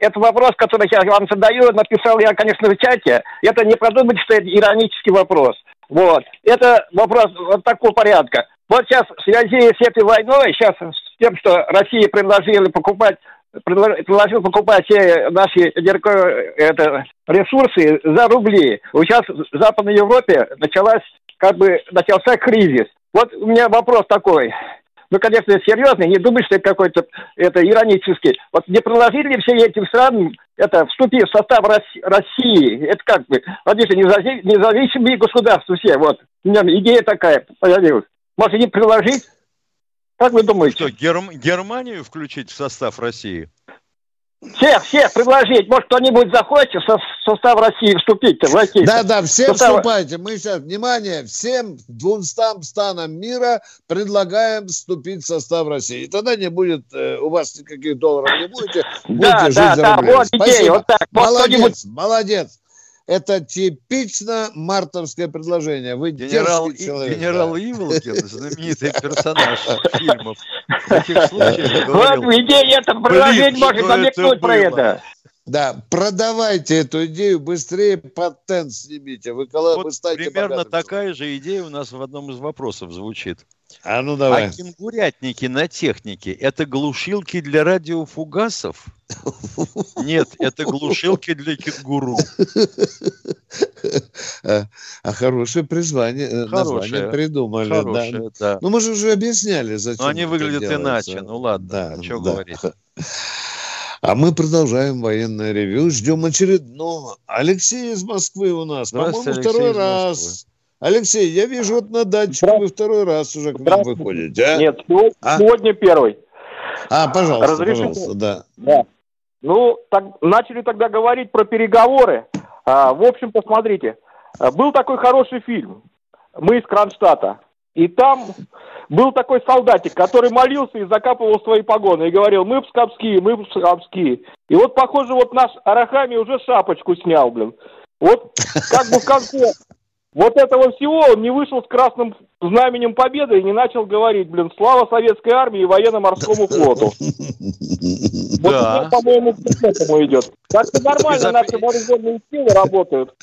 Это вопрос, который я вам задаю, написал я, конечно, в чате. Это не подумайте, что это иронический вопрос. Вот. Это вопрос вот такого порядка. Вот сейчас в связи с этой войной, сейчас с тем, что Россия предложила покупать все наши ресурсы за рубли. Вот сейчас в Западной Европе начался кризис. Вот у меня вопрос такой. Ну, конечно, серьезно, не думай, что это какой-то иронический. Вот не предложили ли все этим странам вступив в состав России? Это как бы, независимые государства все. Вот. У меня идея такая появилась. Может, не предложить? Как вы думаете? Что, Германию включить в состав России? Всех предложить. Может, кто-нибудь захочет в состав России вступить? Все вступайте. Мы сейчас, внимание, всем 200 странам мира предлагаем вступить в состав России. Тогда не будет, у вас никаких долларов не будет. Будете жить за рублей. Вот идея. Вот так. Молодец. Это типично мартовское предложение. Вы генерал Иволгин, знаменитый персонаж фильмов. В таких случаях ладно, идея это предложение, может намекнуть про это. Да, продавайте эту идею, быстрее патент снимите. Вы станете примерно богатым. Такая же идея у нас в одном из вопросов звучит. А ну давай. А кенгурятники на технике – это глушилки для радиофугасов? Нет, это глушилки для кенгуру. А хорошее призвание, название придумали. Хорошее, да. Ну, мы же уже объясняли, зачем. Но они выглядят иначе, ну ладно, что говорить. А мы продолжаем военное ревью. Ждем очередного. Алексей из Москвы у нас. По-моему, второй раз. Алексей, я вижу, вот на датчике вы второй раз уже к нам выходите. А? Нет, сегодня первый. А, пожалуйста, пожалуйста, да. Ну, так, начали тогда говорить про переговоры. В общем, посмотрите. Был такой хороший фильм «Мы из Кронштадта». И там был такой солдатик, который молился и закапывал свои погоны. И говорил, мы пскапские, мы пскапские. И вот, похоже, вот наш Арахами уже шапочку снял, блин. Вот как бы в конце вот этого всего он не вышел с красным знаменем победы и не начал говорить, блин, слава советской армии и военно-морскому флоту. Вот это, по-моему, к этому идет. Так-то нормально наши вооруженные силы работают.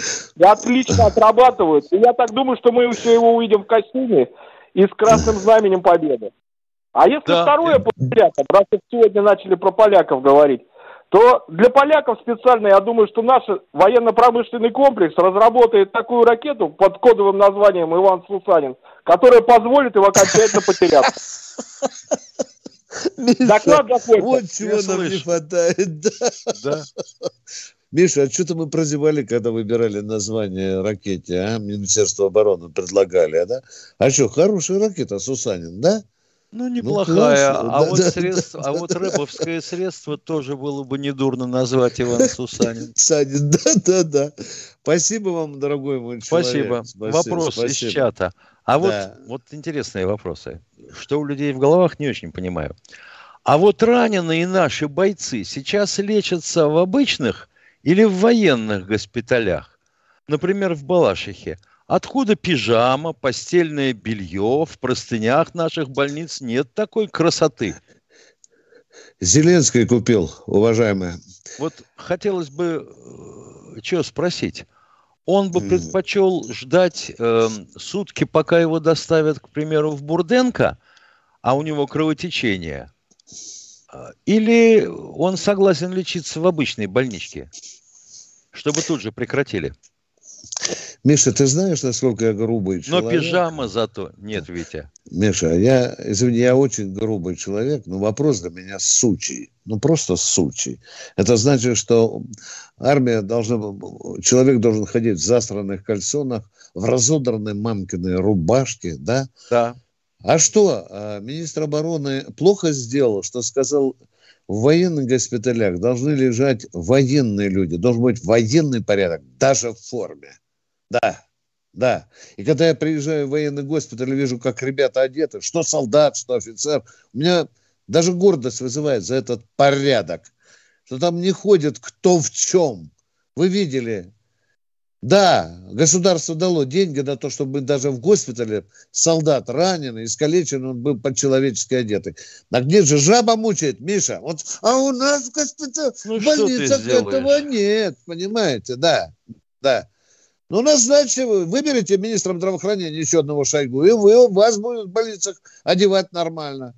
Отлично отрабатывают. И я так думаю, что мы еще его увидим в костюме и с красным знаменем победы. А если второе по полякам, раз сегодня начали про поляков говорить, то для поляков специально, я думаю, что наш военно-промышленный комплекс разработает такую ракету под кодовым названием Иван Сусанин, которая позволит его окончательно потеряться. Доклад закончен. Вот чего нам не хватает. Да. Миша, а что-то мы прозевали, когда выбирали название ракете, а? Министерство обороны предлагали, да? А что, хорошая ракета, Сусанин, да? Ну, неплохая. А вот рэповское средство тоже было бы недурно назвать Иван Сусанин. Санин, да. Спасибо вам, дорогой мой человек. Спасибо. Вопрос из чата. А вот интересные вопросы. Что у людей в головах, не очень понимаю. А вот раненые наши бойцы сейчас лечатся в обычных или в военных госпиталях? Например, в Балашихе. Откуда пижама, постельное белье? В простынях наших больниц нет такой красоты. Зеленский купил, уважаемая. Вот хотелось бы что спросить. Он бы предпочел ждать сутки, пока его доставят, к примеру, в Бурденко, а у него кровотечение. Или он согласен лечиться в обычной больничке, чтобы тут же прекратили? Миша, ты знаешь, насколько я грубый человек? Но пижама зато. Нет, Витя. Миша, я очень грубый человек, но вопрос для меня сучий. Ну, просто сучий. Это значит, что человек должен ходить в застранных кальсонах, в разодранной мамкиной рубашке, да? Да. А что, министр обороны плохо сделал, что сказал, в военных госпиталях должны лежать военные люди, должен быть военный порядок, даже в форме. Да. И когда я приезжаю в военный госпиталь и вижу, как ребята одеты, что солдат, что офицер, у меня даже гордость вызывает за этот порядок, что там не ходит кто в чем. Вы видели? Да, государство дало деньги на то, чтобы даже в госпитале солдат раненый, искалеченный, он был по-человечески одетый. А где же жаба мучает, Миша? Вот, а у нас в госпитале, в больницах этого нет, понимаете? Да. Ну, назначьте, выберите министром здравоохранения еще одного Шойгу, и вас будут в больницах одевать нормально.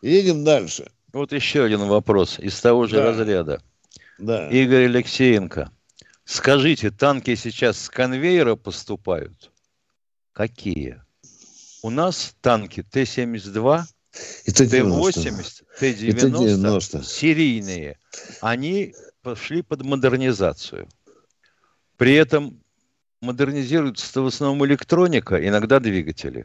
Едем дальше. Вот еще один вопрос из того же разряда. Да. Игорь Алексеенко. Скажите, танки сейчас с конвейера поступают? Какие? У нас танки Т-72, Т-80, Т-90, серийные. Они пошли под модернизацию. При этом модернизируется в основном электроника, иногда двигатели.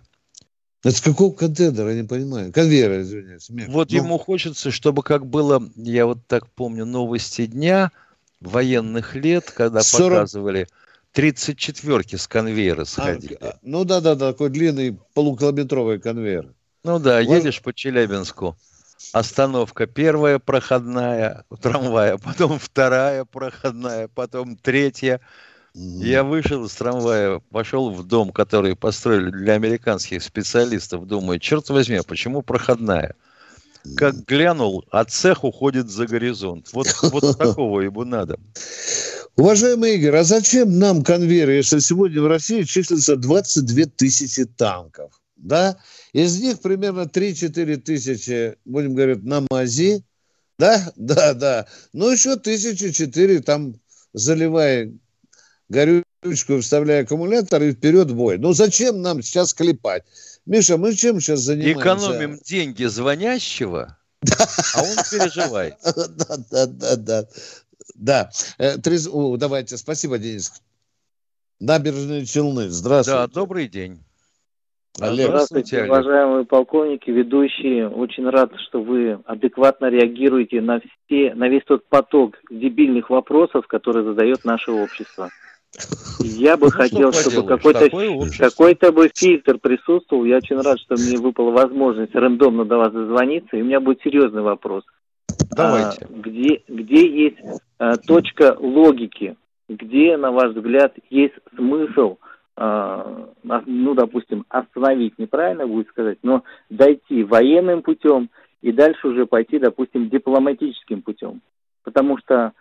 Это с какого контейнера, я не понимаю. Конвейера, извиняюсь. Вот ему хочется, чтобы как было, я вот так помню, новости дня военных лет, когда показывали 34-ки с конвейера сходили. Такой длинный полукилометровый конвейер. Едешь по Челябинску. Остановка первая проходная, трамвая, потом вторая проходная, потом третья. Я вышел из трамвая, пошел в дом, который построили для американских специалистов. Думаю, черт возьми, почему проходная? Как глянул, а цех уходит за горизонт. Вот такого ему надо. Уважаемый Игорь, а зачем нам конвейеры, если сегодня в России числится 22 тысячи танков? Да? Из них примерно 3-4 тысячи, будем говорить, на мази. Да? Да, да. Ну, еще 1004 там, заливая горючку, вставляя аккумулятор и вперед в бой. Ну, зачем нам сейчас клепать? Миша, мы чем сейчас занимаемся? Экономим деньги звонящего, а он переживает. Да. Давайте, спасибо, Денис. Набережные Челны, здравствуйте. Да, добрый день. Здравствуйте, уважаемые полковники, ведущие. Очень рад, что вы адекватно реагируете на весь тот поток дебильных вопросов, которые задает наше общество. Я бы хотел, чтобы какой-то бы фильтр присутствовал. Я очень рад, что мне выпала возможность рандомно до вас дозвониться. И у меня будет серьезный вопрос. Давайте. Где есть точка логики? Где, на ваш взгляд, есть смысл, ну, допустим, остановить, неправильно будет сказать, но дойти военным путем и дальше уже пойти, допустим, дипломатическим путем? Потому что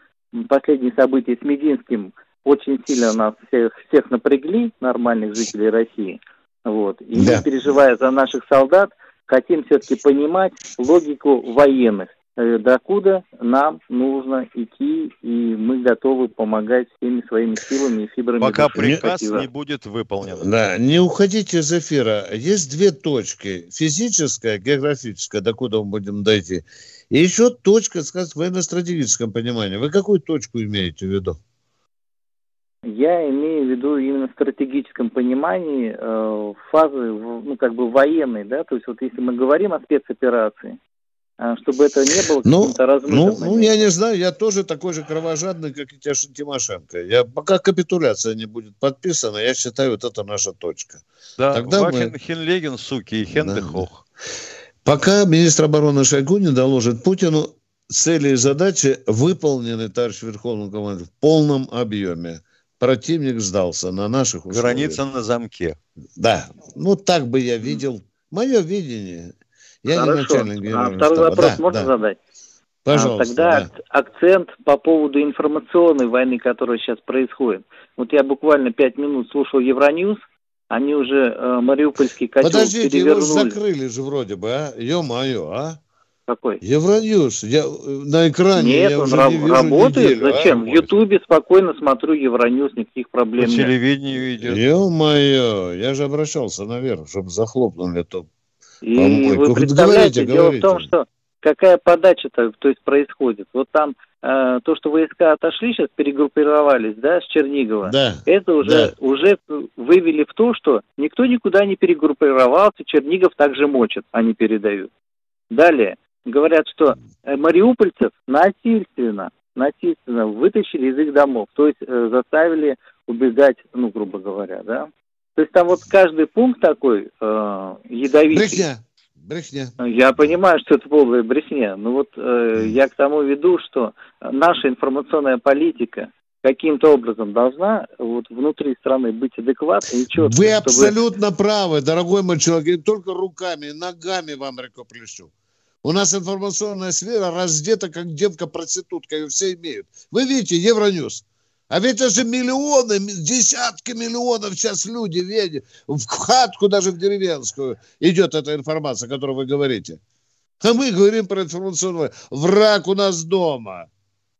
последние события с Мединским очень сильно нас всех напрягли, нормальных жителей России. Вот. И мы, переживая за наших солдат, хотим все-таки понимать логику военных. Докуда нам нужно идти, и мы готовы помогать всеми своими силами и фибрами. Пока приказ не будет выполнен. Да, не уходите из эфира. Есть две точки. Физическая, географическая, докуда мы будем дойти. И еще точка, скажем, в военно-стратегическом понимании. Вы какую точку имеете в виду? Я имею в виду именно в стратегическом понимании фазы, ну, как бы военной, да, то есть вот если мы говорим о спецоперации, чтобы это не было каким-то размытым. Ну, я не знаю, я тоже такой же кровожадный, как и Тимошенко. Пока капитуляция не будет подписана, я считаю, вот это наша точка. Да, тогда Хенлеген, суки, и Хендехох. Да. Пока министр обороны Шойгу не доложит Путину, цели и задачи выполнены, товарищ верховный командир, в полном объеме. Противник сдался на наших условиях. Граница на замке. Да. Ну, так бы я видел. Мое видение. Я не начальник генерального штаба. Второй вопрос можно задать? Пожалуйста. Тогда акцент по поводу информационной войны, которая сейчас происходит. Вот я буквально 5 минут слушал Евроньюз. Они уже мариупольский котел перевернули. Подождите, его же закрыли же вроде бы, а? Ё-моё, а? Какой? Евроньюз. Я на экране. Нет, я он уже не вижу работает. Неделю. Зачем? В Ютубе спокойно смотрю Евроньюз, никаких проблем нет. По телевидению идет. Ё-моё, я же обращался наверх, чтобы захлопнули то. И вы представляете, говорите. Дело в том, что какая подача-то, то есть, происходит. Вот там то, что войска отошли, сейчас перегруппировались, да, с Чернигова, это уже вывели в то, что никто никуда не перегруппировался, Чернигов также мочат, они передают. Далее, говорят, что мариупольцев насильственно вытащили из их домов, то есть заставили убегать, ну, грубо говоря, да. То есть там вот каждый пункт такой ядовитый. Брехня. Я понимаю, что это полная брехня. Но вот я к тому веду, что наша информационная политика каким-то образом должна вот внутри страны быть адекватной и четкой. Вы абсолютно правы, дорогой мой человек. Я только руками, ногами вам рукоплещу. У нас информационная сфера раздета, как девка-проститутка. Ее все имеют. Вы видите, Евроньюз. А ведь это же миллионы, десятки миллионов сейчас люди видят. В хатку даже в деревенскую идет эта информация, о которой вы говорите. А мы говорим про информационную. Враг у нас дома.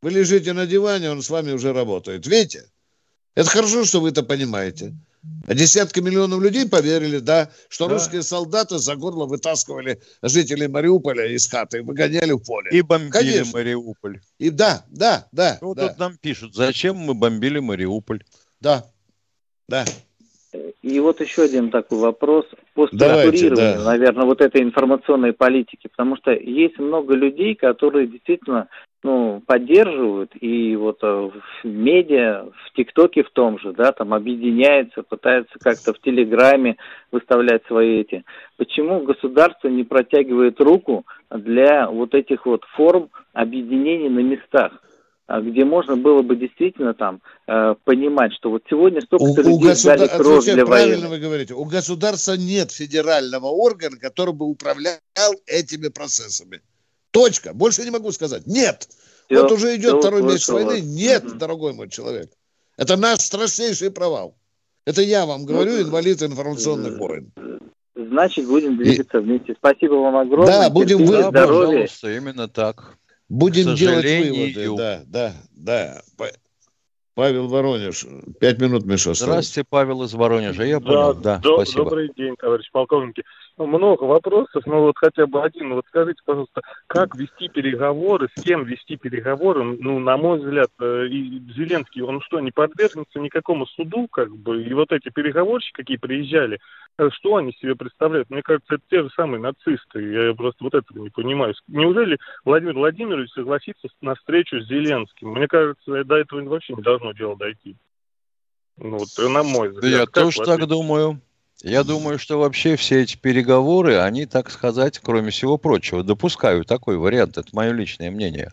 Вы лежите на диване, он с вами уже работает. Видите? Это хорошо, что вы это понимаете. А десятки миллионов людей поверили, да, что русские солдаты за горло вытаскивали жителей Мариуполя из хаты, выгоняли в поле. И бомбили Мариуполь. И да. Вот тут нам пишут, зачем мы бомбили Мариуполь. Да. И вот еще один такой вопрос по структурированию, наверное, вот этой информационной политики. Потому что есть много людей, которые действительно поддерживают, и вот в медиа, в ТикТоке в том же, да, там объединяются, пытаются как-то в Телеграме выставлять свои эти. Почему государство не протягивает руку для вот этих вот форм объединений на местах? где можно было бы действительно там понимать, что вот сегодня столько-то людей дали кровь для правильно вы говорите, у государства нет федерального органа, который бы управлял этими процессами. Точка. Больше не могу сказать. Нет. Все, вот уже идет второй месяц войны. Нет, дорогой мой человек. Это наш страшнейший провал. Это я вам говорю, инвалид информационных войн. Значит, будем двигаться вместе. Спасибо вам огромное. Да, будем вы. Пожалуйста, именно так. Будем делать выводы. Да. Павел Воронеж. 5 минут, Миша, осталось. Здравствуйте, Павел из Воронежа. Я понял. Да, спасибо. Добрый день, товарищ полковники. Много вопросов, но вот хотя бы один. Вот скажите, пожалуйста, как вести переговоры, с кем вести переговоры? Ну, на мой взгляд, и Зеленский, он что, не подвергнется никакому суду, как бы? И вот эти переговорщики, какие приезжали, что они себе представляют? Мне кажется, это те же самые нацисты. Я просто вот этого не понимаю. Неужели Владимир Владимирович согласится на встречу с Зеленским? Мне кажется, до этого вообще не должно дело дойти. Ну, вот, на мой взгляд. Я тоже так думаю. Я думаю, что вообще все эти переговоры, они, так сказать, кроме всего прочего, допускаю такой вариант, это мое личное мнение,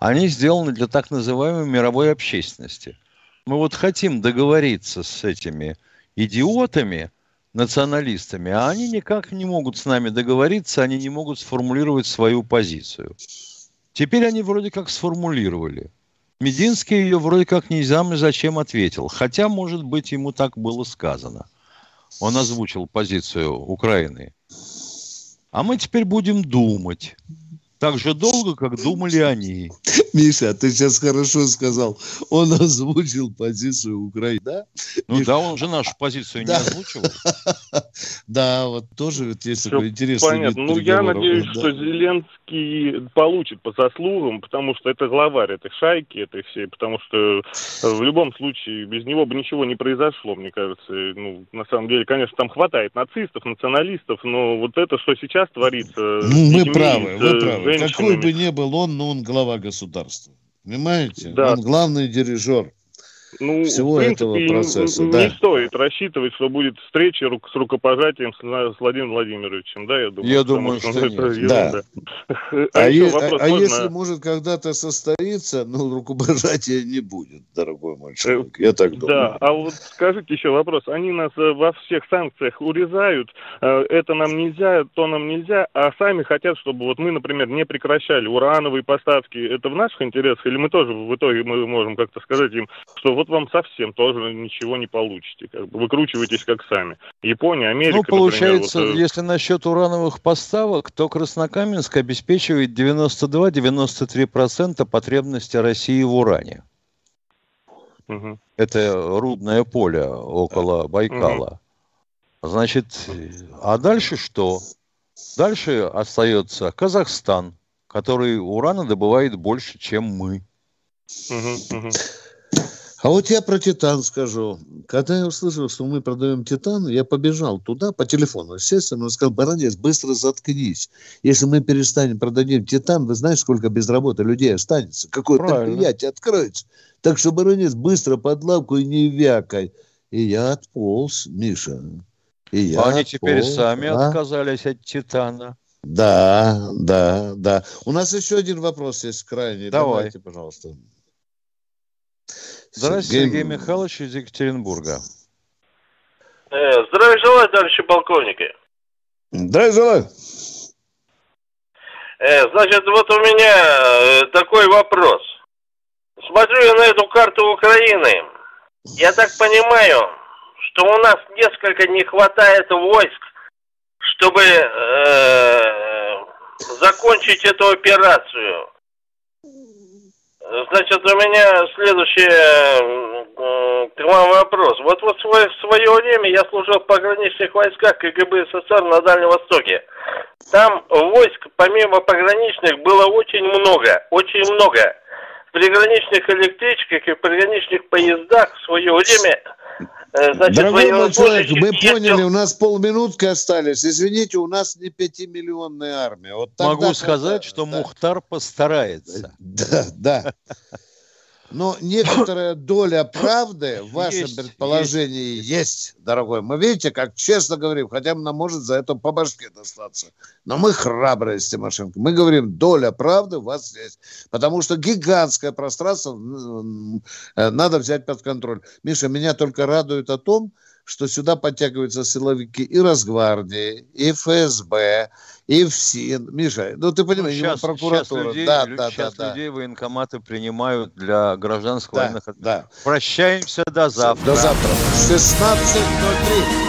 они сделаны для так называемой мировой общественности. Мы вот хотим договориться с этими идиотами, националистами, а они никак не могут с нами договориться, они не могут сформулировать свою позицию. Теперь они вроде как сформулировали. Мединский ее вроде как не знаю, зачем ответил, хотя, может быть, ему так было сказано. Он озвучил позицию Украины. А мы теперь будем думать. Так же долго, как думали они. Миша, ты сейчас хорошо сказал. Он озвучил позицию Украины. Да? Ну Миша, да, он же нашу позицию не озвучил. Да, вот тоже есть такой интересный вид переговоров. Ну я надеюсь, что Зеленский получит по заслугам, потому что это главарь этой шайки, этой всей, потому что в любом случае без него бы ничего не произошло, мне кажется. Ну, на самом деле, конечно, там хватает нацистов, националистов, но вот это, что сейчас творится... Ну, мы правы, вы правы. Какой бы ни был он, но он глава государства. Понимаете? Да. Он главный дирижер всего этого процесса. Не стоит рассчитывать, что будет встреча с рукопожатием с Владимиром Владимировичем. Да, я думаю, что нет. Да. А если, может, когда-то состоится, но рукопожатия не будет, дорогой мой человек. Я так думаю. Да, а вот скажите еще вопрос. Они нас во всех санкциях урезают. Это нам нельзя, то нам нельзя. А сами хотят, чтобы вот мы, например, не прекращали урановые поставки. Это в наших интересах? Или мы тоже в итоге мы можем как-то сказать им, что вот вам совсем тоже ничего не получите. Как бы выкручивайтесь как сами. Япония, Америка, ну, получается, например, вот... если насчет урановых поставок, то Краснокаменск обеспечивает 92-93% потребности России в уране. Угу. Это рудное поле около Байкала. Угу. Значит, а дальше что? Дальше остается Казахстан, который урана добывает больше, чем мы. Угу, угу. А вот я про «Титан» скажу. Когда я услышал, что мы продаем «Титан», я побежал туда по телефону, естественно. Он сказал: «Баранец, быстро заткнись. Если мы перестанем продадим «Титан», вы знаете, сколько без работы людей останется? Какое предприятие откроется? Так что, Баранец, быстро под лавку и не вякай». И я отполз, Миша. И я они отполз, теперь сами отказались от «Титана». Да. У нас еще один вопрос есть крайний. Давайте, пожалуйста. Здравствуйте, Сергей Михайлович из Екатеринбурга. Здравия желаю, товарищи полковники. Здравия желаю. Значит, вот у меня такой вопрос. Смотрю я на эту карту Украины. Я так понимаю, что у нас несколько не хватает войск, чтобы закончить эту операцию. Значит, у меня следующий к вам вопрос. Вот в свое время я служил в пограничных войсках КГБ СССР на Дальнем Востоке. Там войск, помимо пограничных, было очень много, очень много. В приграничных электричках и в приграничных поездах в свое время... Дорогой мой человек, мы поняли, у нас полминутки остались. Извините, у нас не 5-миллионная армия. Вот тогда, могу сказать, что Мухтар постарается. Да. Но некоторая доля правды в вашем предположении есть, дорогой. Мы, видите, как честно говорим, хотя нам может за это по башке достаться. Но мы храбрые с Тимошенко. Мы говорим, доля правды у вас есть. Потому что гигантское пространство надо взять под контроль. Миша, меня только радует о том, что сюда подтягиваются силовики и Росгвардии, и ФСБ, и ФСИН. Миша, ну ты понимаешь, сейчас, прокуратура. Сейчас людей военкоматы принимают для гражданских военных. Прощаемся до завтра. До завтра. 16:03.